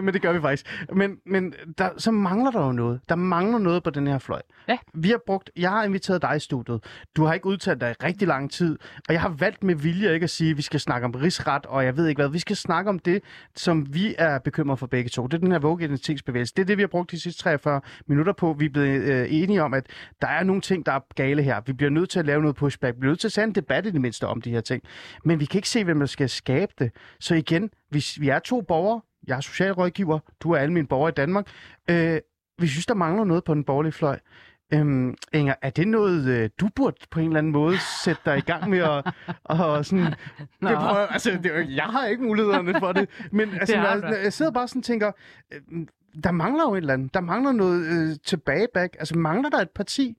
Men det gør vi faktisk. Men, men der, så mangler der jo noget. Der mangler noget på den her fløj. Ja. Vi har brugt... Jeg har inviteret dig i studiet. Du har ikke udtalt dig i rigtig lang tid. Og jeg har valgt med vilje ikke at sige, at vi skal snakke om rigsret, og jeg ved ikke hvad. Vi skal snakke om det, som vi er bekymret for begge to. Det er den her vågeidentitetsbevægelse. Det er det, vi har brugt de sidste treogfyrre minutter på. Vi er blevet øh, enige om, at der er nogle ting, der er gale her. Vi bliver nødt til at lave noget pushback. Vi bliver nødt til at tage en debat i det mindste om de her ting. Men vi kan ikke se, hvem der skal skabe det. Så igen, hvis vi er to borgere, jeg er socialrådgiver, du er almindelig borger i Danmark, øh, vi synes, der mangler noget på den borgerlige fløj. Øhm, Inger, er det noget, du burde på en eller anden måde sætte dig i gang med at, og sådan... Det prøver, altså, det, jeg har ikke mulighederne for det, men altså, det jeg, jeg sidder bare sådan og tænker... Øh, Der mangler jo et eller andet. Der mangler noget øh, tilbageback. Altså mangler der et parti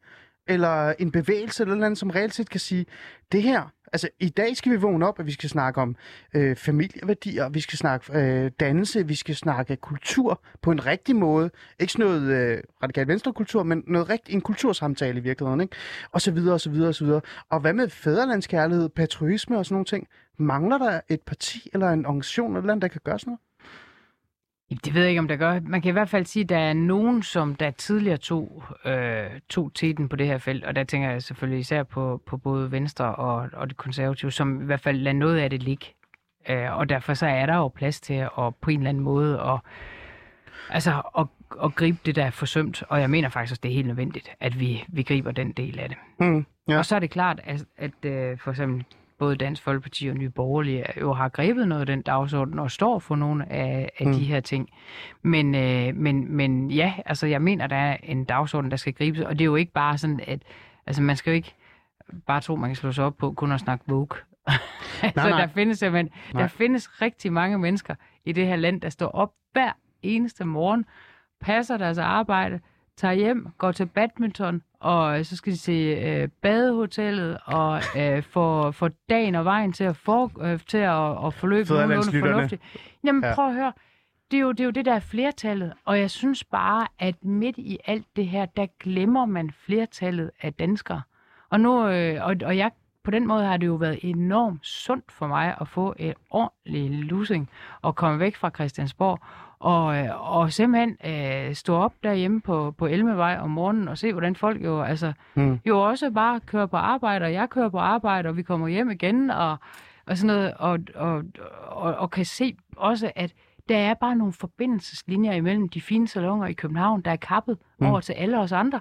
eller en bevægelse eller et eller andet, som reelt set kan sige, det her, altså i dag skal vi vågne op, og vi skal snakke om øh, familieværdier, vi skal snakke øh, dannelse, vi skal snakke kultur på en rigtig måde. Ikke sådan noget øh, radikal venstrekultur, men noget rigt, en kultursamtale i virkeligheden, ikke? Og så videre, og så videre, og så videre. Og hvad med fædrelandskærlighed, patriotisme og sådan nogle ting? Mangler der et parti eller en organisation eller et eller andet, der kan gøre sådan noget? Det ved jeg ikke, om der gør. Man kan i hvert fald sige, at der er nogen, som der tidligere tog, øh, tog teten på det her felt, og der tænker jeg selvfølgelig især på, på både Venstre og, og det konservative, som i hvert fald lader noget af det ligge. Øh, og derfor så er der jo plads til at på en eller anden måde at, altså, at, at gribe det, der er forsømt. Og jeg mener faktisk også, det er helt nødvendigt, at vi, vi griber den del af det. Mm, ja. Og så er det klart, at, at øh, for eksempel... både Dansk Folkeparti og Nye Borgerlige jo har grebet noget af den dagsorden og står for nogle af, af mm. de her ting. Men, øh, men, men ja, altså jeg mener, der er en dagsorden, der skal gribes, og det er jo ikke bare sådan, at altså man skal jo ikke bare tro, man kan slå sig op på kun at snakke woke. altså, nej, nej. Der findes simpelthen, nej. der findes rigtig mange mennesker i det her land, der står op hver eneste morgen, passer deres arbejde, tager hjem, går til badminton, og så skal de se øh, badehotellet og øh, få, få dagen og vejen til at, for, øh, til at, at forløbe nogenlunde fornuftigt. Jamen ja. prøv at høre, det er, jo, det er jo det, der er flertallet, og jeg synes bare, at midt i alt det her, der glemmer man flertallet af danskere. Og, nu, øh, og, og jeg, på den måde har det jo været enormt sundt for mig at få et ordentligt lussing og komme væk fra Christiansborg, Og, og simpelthen øh, stå op derhjemme på, på Elmevej om morgenen og se, hvordan folk jo, altså, mm. jo også bare kører på arbejde, og jeg kører på arbejde, og vi kommer hjem igen, og, og sådan noget, og, og, og, og kan se også, at der er bare nogle forbindelseslinjer imellem de fine salonger i København, der er kappet mm. over til alle os andre.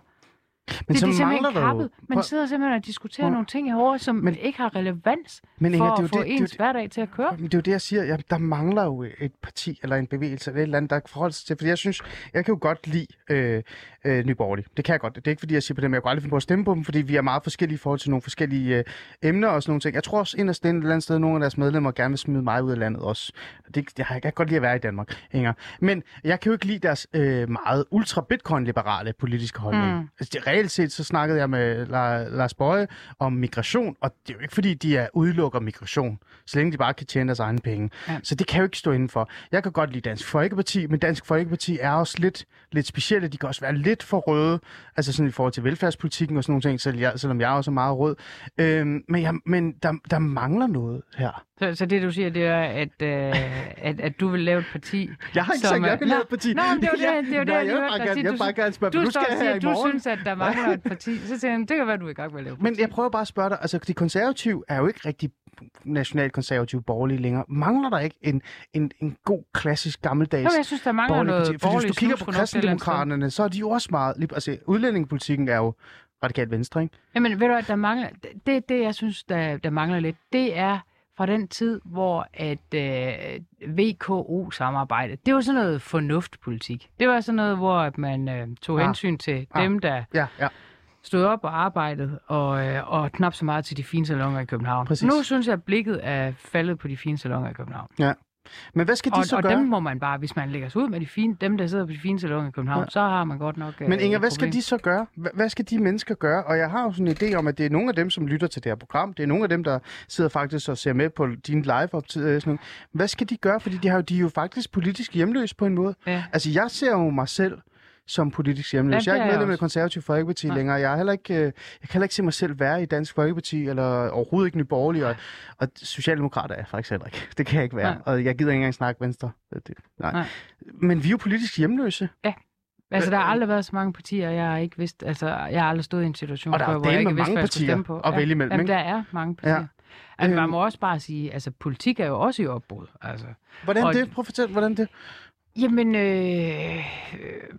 Men det, det er simpelthen kappet. Man sidder simpelthen og diskuterer Hvor... nogle ting herovre, som men... ikke har relevans men, Inger, for at det få det, ens det, hverdag til at køre. Det er jo det, jeg siger. Ja, der mangler jo et parti eller en bevægelse eller et eller andet, der kan forholde sig til. Fordi jeg synes, jeg kan jo godt lide øh, øh, Nye Borgerlige. Det kan jeg godt. Det er ikke fordi, jeg siger på dem, jeg kan aldrig finde på at stemme på dem, fordi vi er meget forskellige i forhold til nogle forskellige øh, emner og sådan nogle ting. Jeg tror også, inderst et eller andet sted, nogle af deres medlemmer gerne vil smide mig ud af landet også. Det, jeg, jeg kan godt lide at være i Danmark, Inger. Men jeg kan jo ikke lide deres øh, meget ultra-bitcoin-liberale politiske holdning. Mm. Altså, reelt set så snakkede jeg med Lars Bøje om migration, og det er jo ikke fordi, de er udelukker migration, så længe de bare kan tjene deres egne penge. Ja. Så det kan jo ikke stå indenfor. Jeg kan godt lide Dansk Folkeparti, men Dansk Folkeparti er også lidt, lidt specielle. De kan også være lidt for røde, altså sådan i forhold til velfærdspolitikken og sådan nogle ting, selv jeg, selvom jeg også er meget rød. Øhm, men jeg, men der, der mangler noget her. Så, så det, du siger, det er, at, øh, at, at du vil lave et parti... Jeg har ikke som, sagt, at jeg vil lave et parti. Nå, det er jo det, jeg vil bare gerne spørge, du, du skal her i morgen. Du synes, at der var opnår et parti, så tænker jeg, det kan være, du er i gang med at lave parti. Men jeg prøver bare at spørge dig, altså de konservative er jo ikke rigtig nationalkonservative borgerlige længere. Mangler der ikke en, en, en god, klassisk, gammeldags borgerlig? Jeg synes, der mangler noget borgerlig. Fordi hvis du kigger på kristendemokraterne, så er de jo også meget... Altså udlændingepolitikken er jo radikalt venstre, ikke? Jamen ved du hvad, der mangler... Det, det jeg synes, der, der mangler lidt, det er... fra den tid, hvor at øh, V K U-samarbejdet, det var sådan noget fornuftpolitik. Det var sådan noget, hvor at man øh, tog ah, hensyn til ah, dem, der ja, ja. stod op og arbejdede, og, øh, og knap så meget til de fine salonger i København. Præcis. Nu synes jeg, at blikket er faldet på de fine salonger i København. Ja. Men hvad skal de og, så og gøre? Og dem må man bare, hvis man lægger sig ud med de fine, dem der sidder på de fine salonger i København, ja. så har man godt nok... Men Inger, hvad skal de så gøre? Hvad skal de mennesker gøre? Og jeg har jo sådan en idé om, at det er nogle af dem, som lytter til det her program. Det er nogle af dem, der sidder faktisk og ser med på din live-optid. Hvad skal de gøre? Fordi de, har jo, de er jo faktisk politisk hjemløse på en måde. Ja. Altså, jeg ser jo mig selv som politisk hjemløs. Jeg er ikke medlem af Konservative Folkeparti Nej. længere. Jeg er heller ikke, jeg kan heller ikke se mig selv være i Dansk Folkeparti, eller overhovedet ikke Nye Borgerlige, og, og Socialdemokrater er faktisk heller ikke. Det kan jeg ikke være. Nej. Og jeg gider ikke engang snakke Venstre. Det, nej. nej. Men vi er jo politisk hjemløse. Ja. Altså, der har aldrig været så mange partier, jeg har ikke vidst, altså, jeg har aldrig stået i en situation, hvor jeg ikke vidste, hvad jeg skulle stemme på. Og der er mange partier at vælge imellem, ikke? Jamen, der er mange partier. Ja. Altså, man må også bare sige, altså, politik er jo også i opbrud. Altså. Hvordan og... det? Prøv at fortælle, hvordan det... Jamen, øh,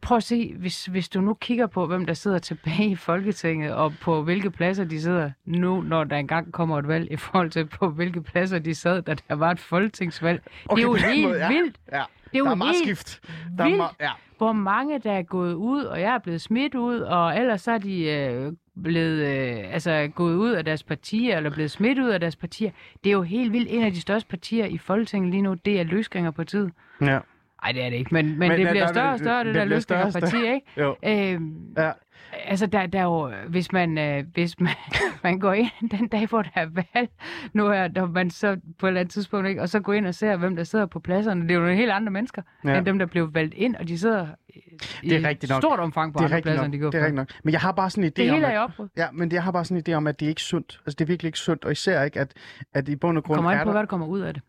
prøv at se, hvis, hvis du nu kigger på, hvem der sidder tilbage i Folketinget, og på hvilke pladser de sidder nu, når der engang kommer et valg, i forhold til på hvilke pladser de sad, da der var et folketingsvalg. Okay, det er jo helt måde, ja. vildt. Ja. Det er jo der er meget skift. Der er meget, ja. Hvor mange, der er gået ud, og jeg er blevet smidt ud, og ellers så er de øh, blevet, øh, altså, gået ud af deres partier, eller blevet smidt ud af deres partier. Det er jo helt vildt. En af de største partier i Folketinget lige nu, det er Løsgængerpartiet. Ja. Nej, det er det ikke, men, men, men det ja, bliver større og større, det, det der løsgængerparti, ikke? Jo. Øhm, ja. Altså, der, der er jo, hvis man, øh, hvis man, man går ind den dag, hvor der er valg, nu er der, man så på et eller andet tidspunkt, ikke? Og så går ind og ser, hvem der sidder på pladserne. Det er jo nogle helt andre mennesker, ja. end dem, der blev valgt ind, og de sidder i det er et stort omfang på andre pladser, end de går på. Det er rigtigt nok. Men jeg har bare sådan en idé det om, at, ja, men jeg har bare sådan en idé om, at det er ikke sundt. Altså, det er virkelig ikke sundt, og især ikke, at, at i bund og grund kommer an på, hvad der kommer ud af det.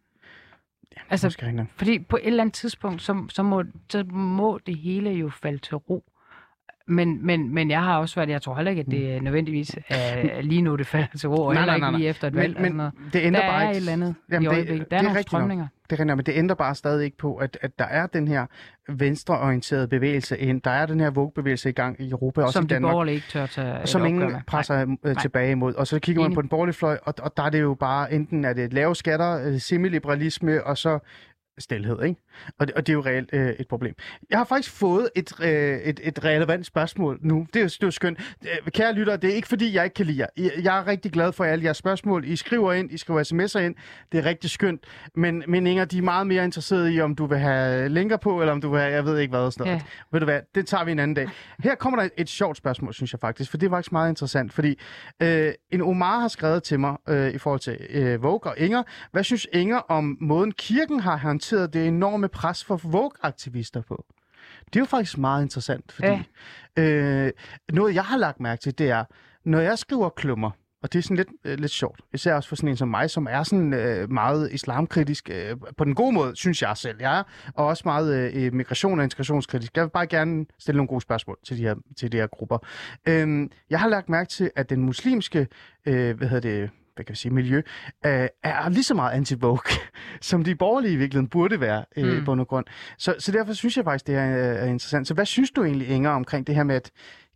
Ja, altså, fordi på et eller andet tidspunkt, så, så, må, så må det hele jo falde til ro. Men, men, men jeg har også været, jeg tror heller ikke, at det nødvendigvis er lige nu, det falder til ro, og nej, heller ikke nej, nej. lige efter et valg. Men, men det ændrer bare ikke. Der er et eller andet Jamen, i øjeblikket. Det, der er, er nogle strømninger. Det render, men det ændrer bare stadig ikke på, at, at der er den her venstreorienterede bevægelse ind. Der er den her woke-bevægelse i gang i Europa, også som i Danmark. Som de borgerlige ikke tør tage Som ingen opgørende. presser Nej. tilbage imod. Og så kigger man Enig. på den borgerlige fløj, og, og der er det jo bare, enten er det lave skatter, semiliberalisme, og så stilhed, ikke? Og det, og det er jo reelt øh, et problem. Jeg har faktisk fået et, øh, et, et relevant spørgsmål nu. Det er, det er jo skønt. Kære lyttere, det er ikke fordi, jeg ikke kan lide jer. Jeg er rigtig glad for alle jeres spørgsmål. I skriver ind, I skriver sms'er ind. Det er rigtig skønt. Men, men Inger, de er meget mere interesserede i, om du vil have linker på, eller om du vil have, jeg ved ikke hvad og sådan noget. Ja. Ved du hvad, det tager vi en anden dag. Her kommer der et, et sjovt spørgsmål, synes jeg faktisk, for det er faktisk meget interessant, fordi øh, en Omar har skrevet til mig øh, i forhold til øh, Vogue og Inger. Hvad synes Inger om måden kirken har håndteret det enorme pres for Vogue-aktivister på? Det er jo faktisk meget interessant, fordi ja. øh, noget, jeg har lagt mærke til, det er, når jeg skriver klummer, og det er sådan lidt, øh, lidt sjovt, især også for sådan en som mig, som er sådan øh, meget islamkritisk, øh, på den gode måde, synes jeg selv, jeg er, og også meget øh, migration- og integrationskritisk. Jeg vil bare gerne stille nogle gode spørgsmål til de her, til de her grupper. Øh, jeg har lagt mærke til, at den muslimske, øh, hvad hedder det, hvad kan vi sige, miljø, øh, er lige så meget anti-Vogue, som de borgerlige i virkeligheden burde være øh, mm. på nogen grund. Så, så derfor synes jeg faktisk, det her er interessant. Så hvad synes du egentlig, Inger, omkring det her med, at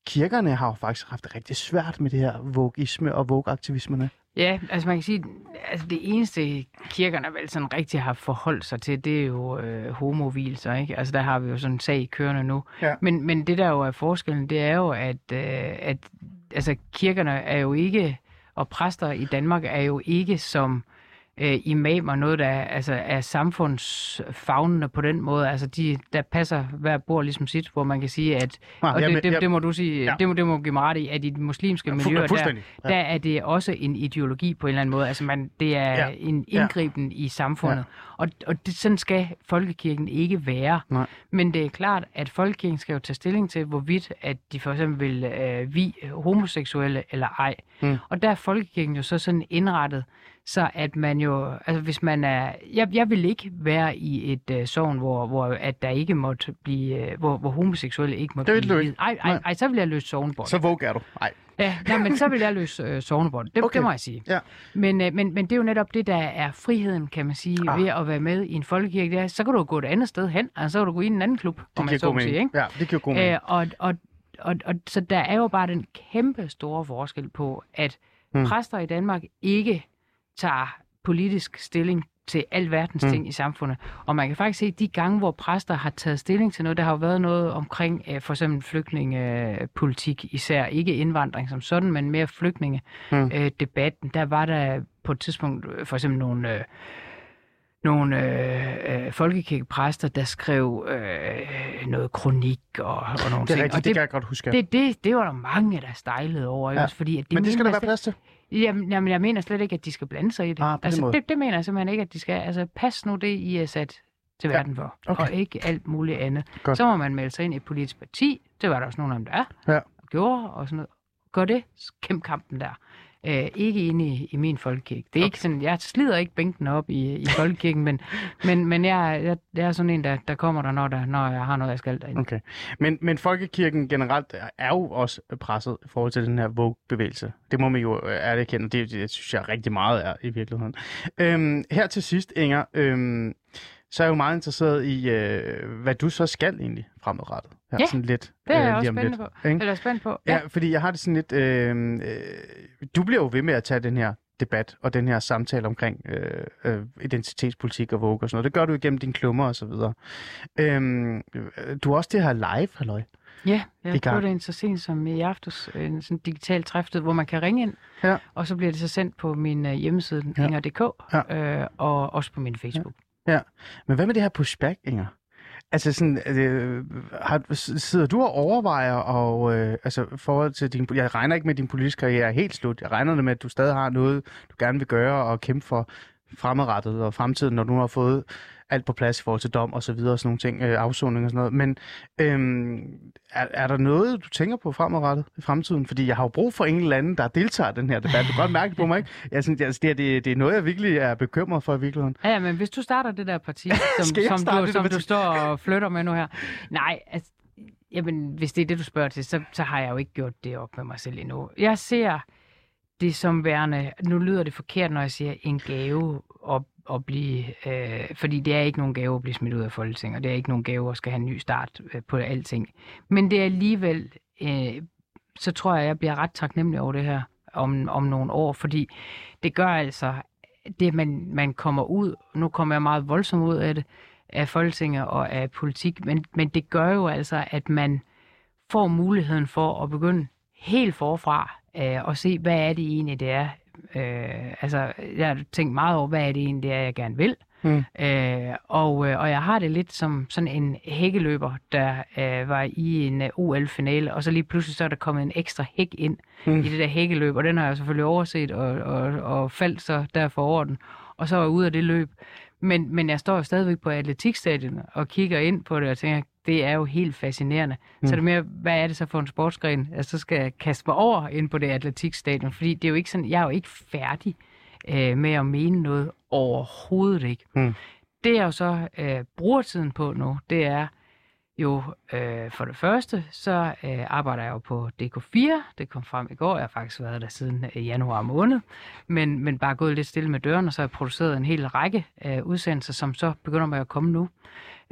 kirkerne har jo faktisk haft det rigtig svært med det her Vogue-isme og Vogue-aktivismerne? Ja, altså man kan sige, altså det eneste kirkerne vel sådan rigtig har forholdt sig til, det er jo øh, homovielser, ikke? Altså der har vi jo sådan en sag kørende nu. Ja. Men, men det der jo er forskellen, det er jo, at, øh, at altså, kirkerne er jo ikke... Og præster i Danmark er jo ikke som øh, imamer noget, der er, altså, er samfundsfavnende på den måde. Altså de, der passer hver bord ligesom sit, hvor man kan sige, at... Ah, og det, jamen, det, det må du sige, ja. det, må, det må give mig ret i, at i de muslimske ja, miljøer, der, ja. der er det også en ideologi på en eller anden måde. Altså man, det er ja. en indgriben ja. i samfundet. Ja. Og, og det, sådan skal folkekirken ikke være. Nej. Men det er klart, at folkekirken skal jo tage stilling til, hvorvidt at de for eksempel vil øh, vie homoseksuelle eller ej. Mm. Og der er folkekirken jo så sådan indrettet, så at man jo, altså hvis man er, jeg, jeg vil ikke være i et øh, sogn, hvor, hvor at der ikke måtte blive, øh, hvor, hvor homoseksuelle ikke måtte det blive. Nej, nej, så vil jeg løse sognebåndet. Så våger du. Nej. Ja, nej, men så vil jeg løse øh, sognebåndet. Det, okay. det må jeg sige. Ja. Men, øh, men, men det er jo netop det, der er friheden, kan man sige, ah. ved at være med i en folkekirke. Der, så kan du gå et andet sted hen, og så kan du gå i en anden klub, det om man så må sige, ikke? Ja, det kan jo gå med. Æh, og, og, og, og, så der er jo bare den kæmpe store forskel på, at hmm. præster i Danmark ikke tager politisk stilling til al verdens ting mm. i samfundet. Og man kan faktisk se, de gange, hvor præster har taget stilling til noget, der har jo været noget omkring øh, for eksempel flygtningepolitik, især ikke indvandring som sådan, men mere flygtningedebatten. Mm. Øh, der var der på et tidspunkt for eksempel nogle... Øh, Nogle øh, øh, folkekirkepræster, der skrev øh, noget kronik og, og nogle ting. Det er rigtigt, det, det kan jeg godt huske. Det, det, det var der mange, der stejlede over. Ja. Også, fordi, at de men det skal der være plads til? Jamen, jamen, jeg mener slet ikke, at de skal blande sig i det. Ah, altså, det, det mener jeg simpelthen ikke, at de skal. Altså, pas nu det, I er sat til ja. verden for. Okay. Og ikke alt muligt andet. Godt. Så må man melde sig ind i et politisk parti. Det var der også nogen af dem, der er. Ja. Og gjorde og sådan noget. Gør det. Kæmp kampen der. Æh, ikke inde i, i min folkekirke. Det er okay. ikke sådan, jeg slider ikke bænken op i, i folkekirken, men, men, men jeg, jeg, jeg er sådan en, der, der kommer der når, der, når jeg har noget, jeg skal derinde. Okay. Men, men folkekirken generelt er jo også presset i forhold til den her woke-bevægelse. Det må man jo erkende. Det, det synes jeg rigtig meget er i virkeligheden. Øhm, her til sidst, Inger, øhm, så er jeg jo meget interesseret i, øh, hvad du så skal egentlig fremadrettet. Her, ja, sådan lidt, det er jeg øh, også spændende lidt, på. Eller spændt på. Ja. Ja, fordi jeg har det sådan lidt... Øh, øh, du bliver jo ved med at tage den her debat og den her samtale omkring øh, øh, identitetspolitik og woke og sådan noget. Det gør du igennem dine klummer og så videre. Øh, du har også det her live, halløj. Ja, jeg prøver det en så sent som i aftes, en sådan digital træfsted, hvor man kan ringe ind, ja. og så bliver det så sendt på min hjemmeside, ja. Inger punktum d k, ja. øh, og også på min Facebook. Ja. Ja, men hvad med det her pushback, Inger? Altså sådan, øh, har, sidder du og overvejer, og øh, altså forhold til din, jeg regner ikke med, din politiske karriere er helt slut. Jeg regner det med, at du stadig har noget, du gerne vil gøre og kæmpe for fremadrettet og fremtiden, når du har fået alt på plads i forhold til dom og så videre og sådan nogle ting, øh, afsoning og sådan noget. Men øh, er, er der noget, du tænker på fremadrettet i fremtiden? Fordi jeg har jo brug for en eller anden, der deltager i den her debat. Du kan godt mærke på mig, ikke? Jeg synes, altså, det, det, det er noget, jeg virkelig er bekymret for i virkeligheden. Ja, men hvis du starter det der parti, som, som, du, som du står og flytter med nu her. Nej, altså, jamen, hvis det er det, du spørger til, så, så har jeg jo ikke gjort det op med mig selv endnu. Jeg ser det som værende, nu lyder det forkert, når jeg siger en gave at, at blive, øh, fordi det er ikke nogen gave at blive smidt ud af Folketinget, og det er ikke nogen gave at skal have en ny start øh, på alting. Men det er alligevel, øh, så tror jeg, jeg bliver ret taknemmelig over det her om, om nogle år, fordi det gør altså, det man, man kommer ud, nu kommer jeg meget voldsomt ud af det, af Folketinget og af politik, men, men det gør jo altså, at man får muligheden for at begynde helt forfra, og se, hvad er det egentlig, det er. Øh, altså, jeg har tænkt meget over, hvad er det egentlig, det er, jeg gerne vil. Mm. Øh, og, og jeg har det lidt som sådan en hækkeløber, der øh, var i en O L-finale, og så lige pludselig så er der kommet en ekstra hæk ind mm. i det der hækkeløb, og den har jeg selvfølgelig overset, og, og, og faldt så derfor over den, og så var jeg ude af det løb. Men, men jeg står jo stadigvæk på atletikstadion og kigger ind på det og tænker, det er jo helt fascinerende. Mm. Så det er mere, hvad er det så for en sportsgren? Altså, så skal jeg kaste mig over ind på det atletikstadion, fordi det er jo ikke sådan, jeg er jo ikke færdig øh, med at mene noget overhovedet ikke. Mm. Det jeg jo så øh, bruger tiden på nu, det er jo øh, for det første, så øh, arbejder jeg jo på D K fire. Det kom frem i går. Jeg har faktisk været der siden øh, januar måned, men, men bare gået lidt stille med døren, og så har jeg produceret en hel række øh, udsendelser, som så begynder med at komme nu.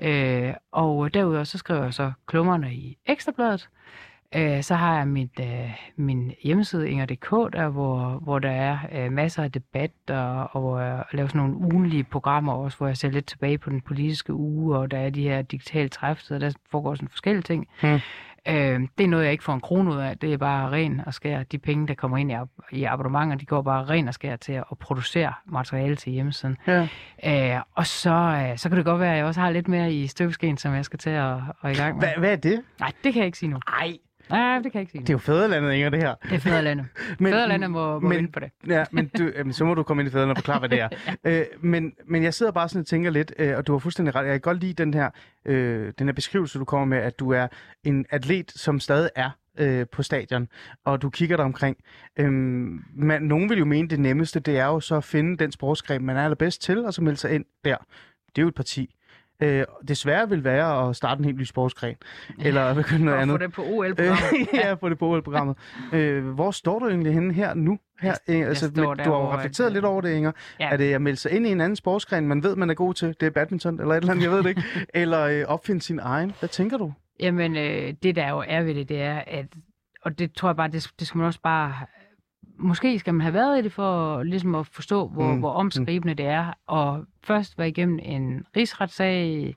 Øh, og derudover så skriver jeg så klummerne i Ekstrabladet. Øh, så har jeg mit, øh, min hjemmeside Inger punktum d k, der, hvor, hvor der er øh, masser af debat, og, og hvor jeg laver sådan nogle ugenlige programmer også, hvor jeg ser lidt tilbage på den politiske uge, og der er de her digitale træfsteder, der foregår sådan forskellige ting. Hmm. Øh, det er noget, jeg ikke får en krone ud af. Det er bare ren og skær. De penge, der kommer ind i, ab- i abonnementer, de går bare ren og skær til at producere materiale til hjemmesiden. Ja. Øh, og så, øh, så kan det godt være, at jeg også har lidt mere i støbeskeen, som jeg skal til at, at i gang med. Hva, hvad er det? Nej, det kan jeg ikke sige nu. Nej. Nej, det kan jeg ikke sige nu. Det er jo fædrelandet, Inger, det her. Det er fædrelandet. men, fædrelandet må, må men, vinde på det. Ja, men du, øh, så må du komme ind i fædrelandet og forklare, hvad det er. ja. øh, men, men jeg sidder bare sådan og tænker lidt, øh, og du har fuldstændig ret. Jeg kan godt lide den her, øh, den her beskrivelse, du kommer med, at du er en atlet, som stadig er øh, på stadion, og du kigger der omkring. Øhm, man, nogen vil jo mene, det nemmeste, det er jo så at finde den sportsgren, man er allerbedst til, og så melde sig ind der. Det er jo et parti. Øh, desværre vil være at starte en helt ny sportsgren, ja, eller begynde noget andet. Og få det på O L-programmet. ja, få det på O L-programmet. øh, hvor står du egentlig henne her nu? Her, jeg, altså, jeg men, du har jo reflekteret jeg... lidt over det, Inger. Ja. Er det at melde sig ind i en anden sportsgren, man ved, man er god til? Det er badminton eller et eller andet, jeg ved det ikke. Eller øh, opfinde sin egen. Hvad tænker du? Jamen, øh, det der jo er ved det, det er, at, og det tror jeg bare, det, det skal man også bare... Måske skal man have været i det for ligesom at forstå, hvor, mm. hvor omskribende mm. det er. Og først være igennem en rigsretssag,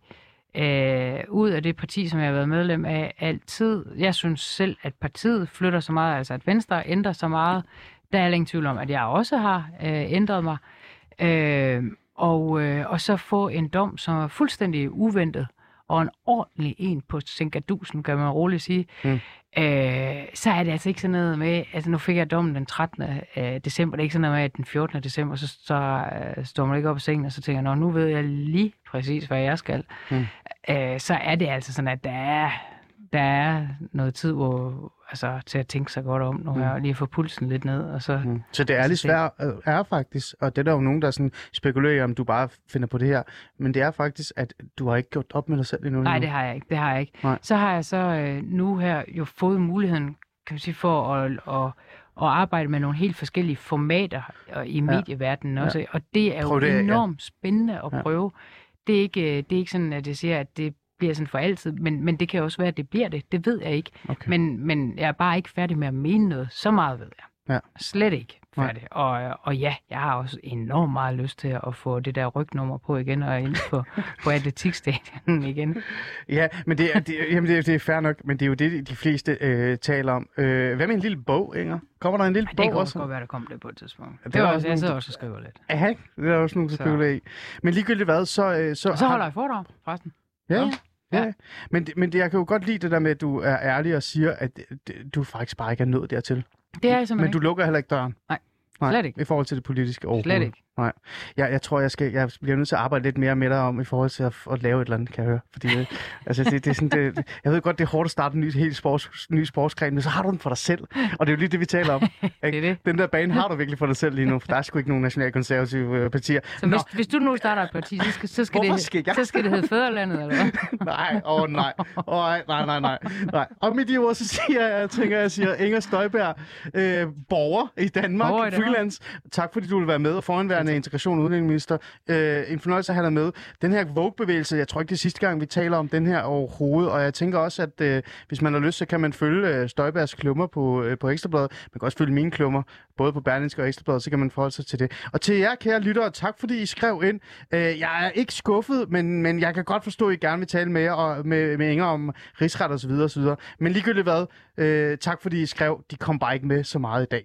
øh, ud af det parti, som jeg har været medlem af altid. Jeg synes selv, at partiet flytter så meget, altså at Venstre ændrer så meget. Der er ingen tvivl om, at jeg også har øh, ændret mig. Øh, og, øh, og så få en dom, som er fuldstændig uventet, og en ordentlig en på Singadusen, kan man roligt sige, mm. øh, så er det altså ikke sådan noget med, altså nu fik jeg dommen den trettende december, det er ikke sådan noget med, at den fjortende december, så, så øh, står man ikke op i sengen, og så tænker jeg, nu ved jeg lige præcis, hvad jeg skal. Mm. Øh, så er det altså sådan, at der er, der er noget tid, hvor... altså til at tænke sig godt om nu her, mm. lige få pulsen lidt ned, og så... Mm. Så det er lidt svært, er faktisk, og det er der jo nogen, der sådan spekulerer, om du bare finder på det her, men det er faktisk, at du har ikke gjort op med dig selv endnu. Nej, det har jeg ikke, det har jeg ikke. Nej. Så har jeg så øh, nu her jo fået muligheden, kan man sige, for at, at, at arbejde med nogle helt forskellige formater i medieverdenen ja. Også, ja. Og det er jo det, enormt ja. Spændende at prøve. Ja. Det, er ikke, det er ikke sådan, at jeg siger, at det bliver sådan for altid, men, men det kan også være, at det bliver det. Det ved jeg ikke. Okay. Men, men jeg er bare ikke færdig med at mene noget. Så meget ved jeg. Ja. Slet ikke færdig. Ja. Og, og ja, jeg har også enormt meget lyst til at få det der rygnummer på igen, og ind på, på atletikstadion igen. Ja, men det er, det, jamen det, er, det er fair nok, men det er jo det, de fleste øh, taler om. Øh, hvad med en lille bog, Inger? Kommer der en lille Ej, bog også? Det kan også godt være, der kommer det på et tidspunkt. Ja, det det var også, jeg sidder også og skriver lidt. Ja, det er også nogen, der skriver det i. Men ligegyldigt hvad, så... Øh, så, så holder jeg foredrag, forresten. Ja, ja. ja. Men, men jeg kan jo godt lide det der med, at du er ærlig og siger, at du faktisk bare ikke er nødt dertil. Det er jeg simpelthen Men du ikke. Lukker heller ikke døren. Nej, slet Nej, ikke. I forhold til det politiske overhovedet. Slet ikke. Nej, jeg, jeg tror, jeg, skal, jeg bliver nødt til at arbejde lidt mere med dig om, i forhold til at, at lave et eller andet, kan jeg høre. Fordi, altså, det, det er sådan, det, jeg ved godt, det er hårdt at starte en ny, helt sports, ny sportsgren, men så har du den for dig selv. Og det er jo lige det, vi taler om. det det. Den der bane har du virkelig for dig selv lige nu, for der er sgu ikke nogen nationalkonservative partier. Så hvis, hvis du nu starter et parti, så skal, så skal, det, skal, så skal det hedde Fædrelandet, eller hvad? nej, åh oh, nej. Oh, nej, nej, nej, nej. Og med de ord, så siger jeg, tænker jeg, siger Inger Støjberg, øh, borger i Danmark, borger i Danmark. Freelance. Tak fordi du vil være med og foranværende integration- og udlændingeminister. Øh, en fornøjelse at have dig med. Den her Vogue-bevægelse, jeg tror ikke det er sidste gang, vi taler om den her overhovedet, og jeg tænker også, at øh, hvis man har lyst, så kan man følge øh, Støjbergs klummer på, øh, på Ekstrabladet. Man kan også følge mine klummer, både på Berlingske og Ekstrabladet, så kan man forholde sig til det. Og til jer, kære lyttere, tak fordi I skrev ind. Øh, jeg er ikke skuffet, men, men jeg kan godt forstå, at I gerne vil tale med jer og med, med Inger om rigsret og så videre, og så videre. Men ligegyldigt hvad, øh, tak fordi I skrev. De kom bare ikke med så meget i dag.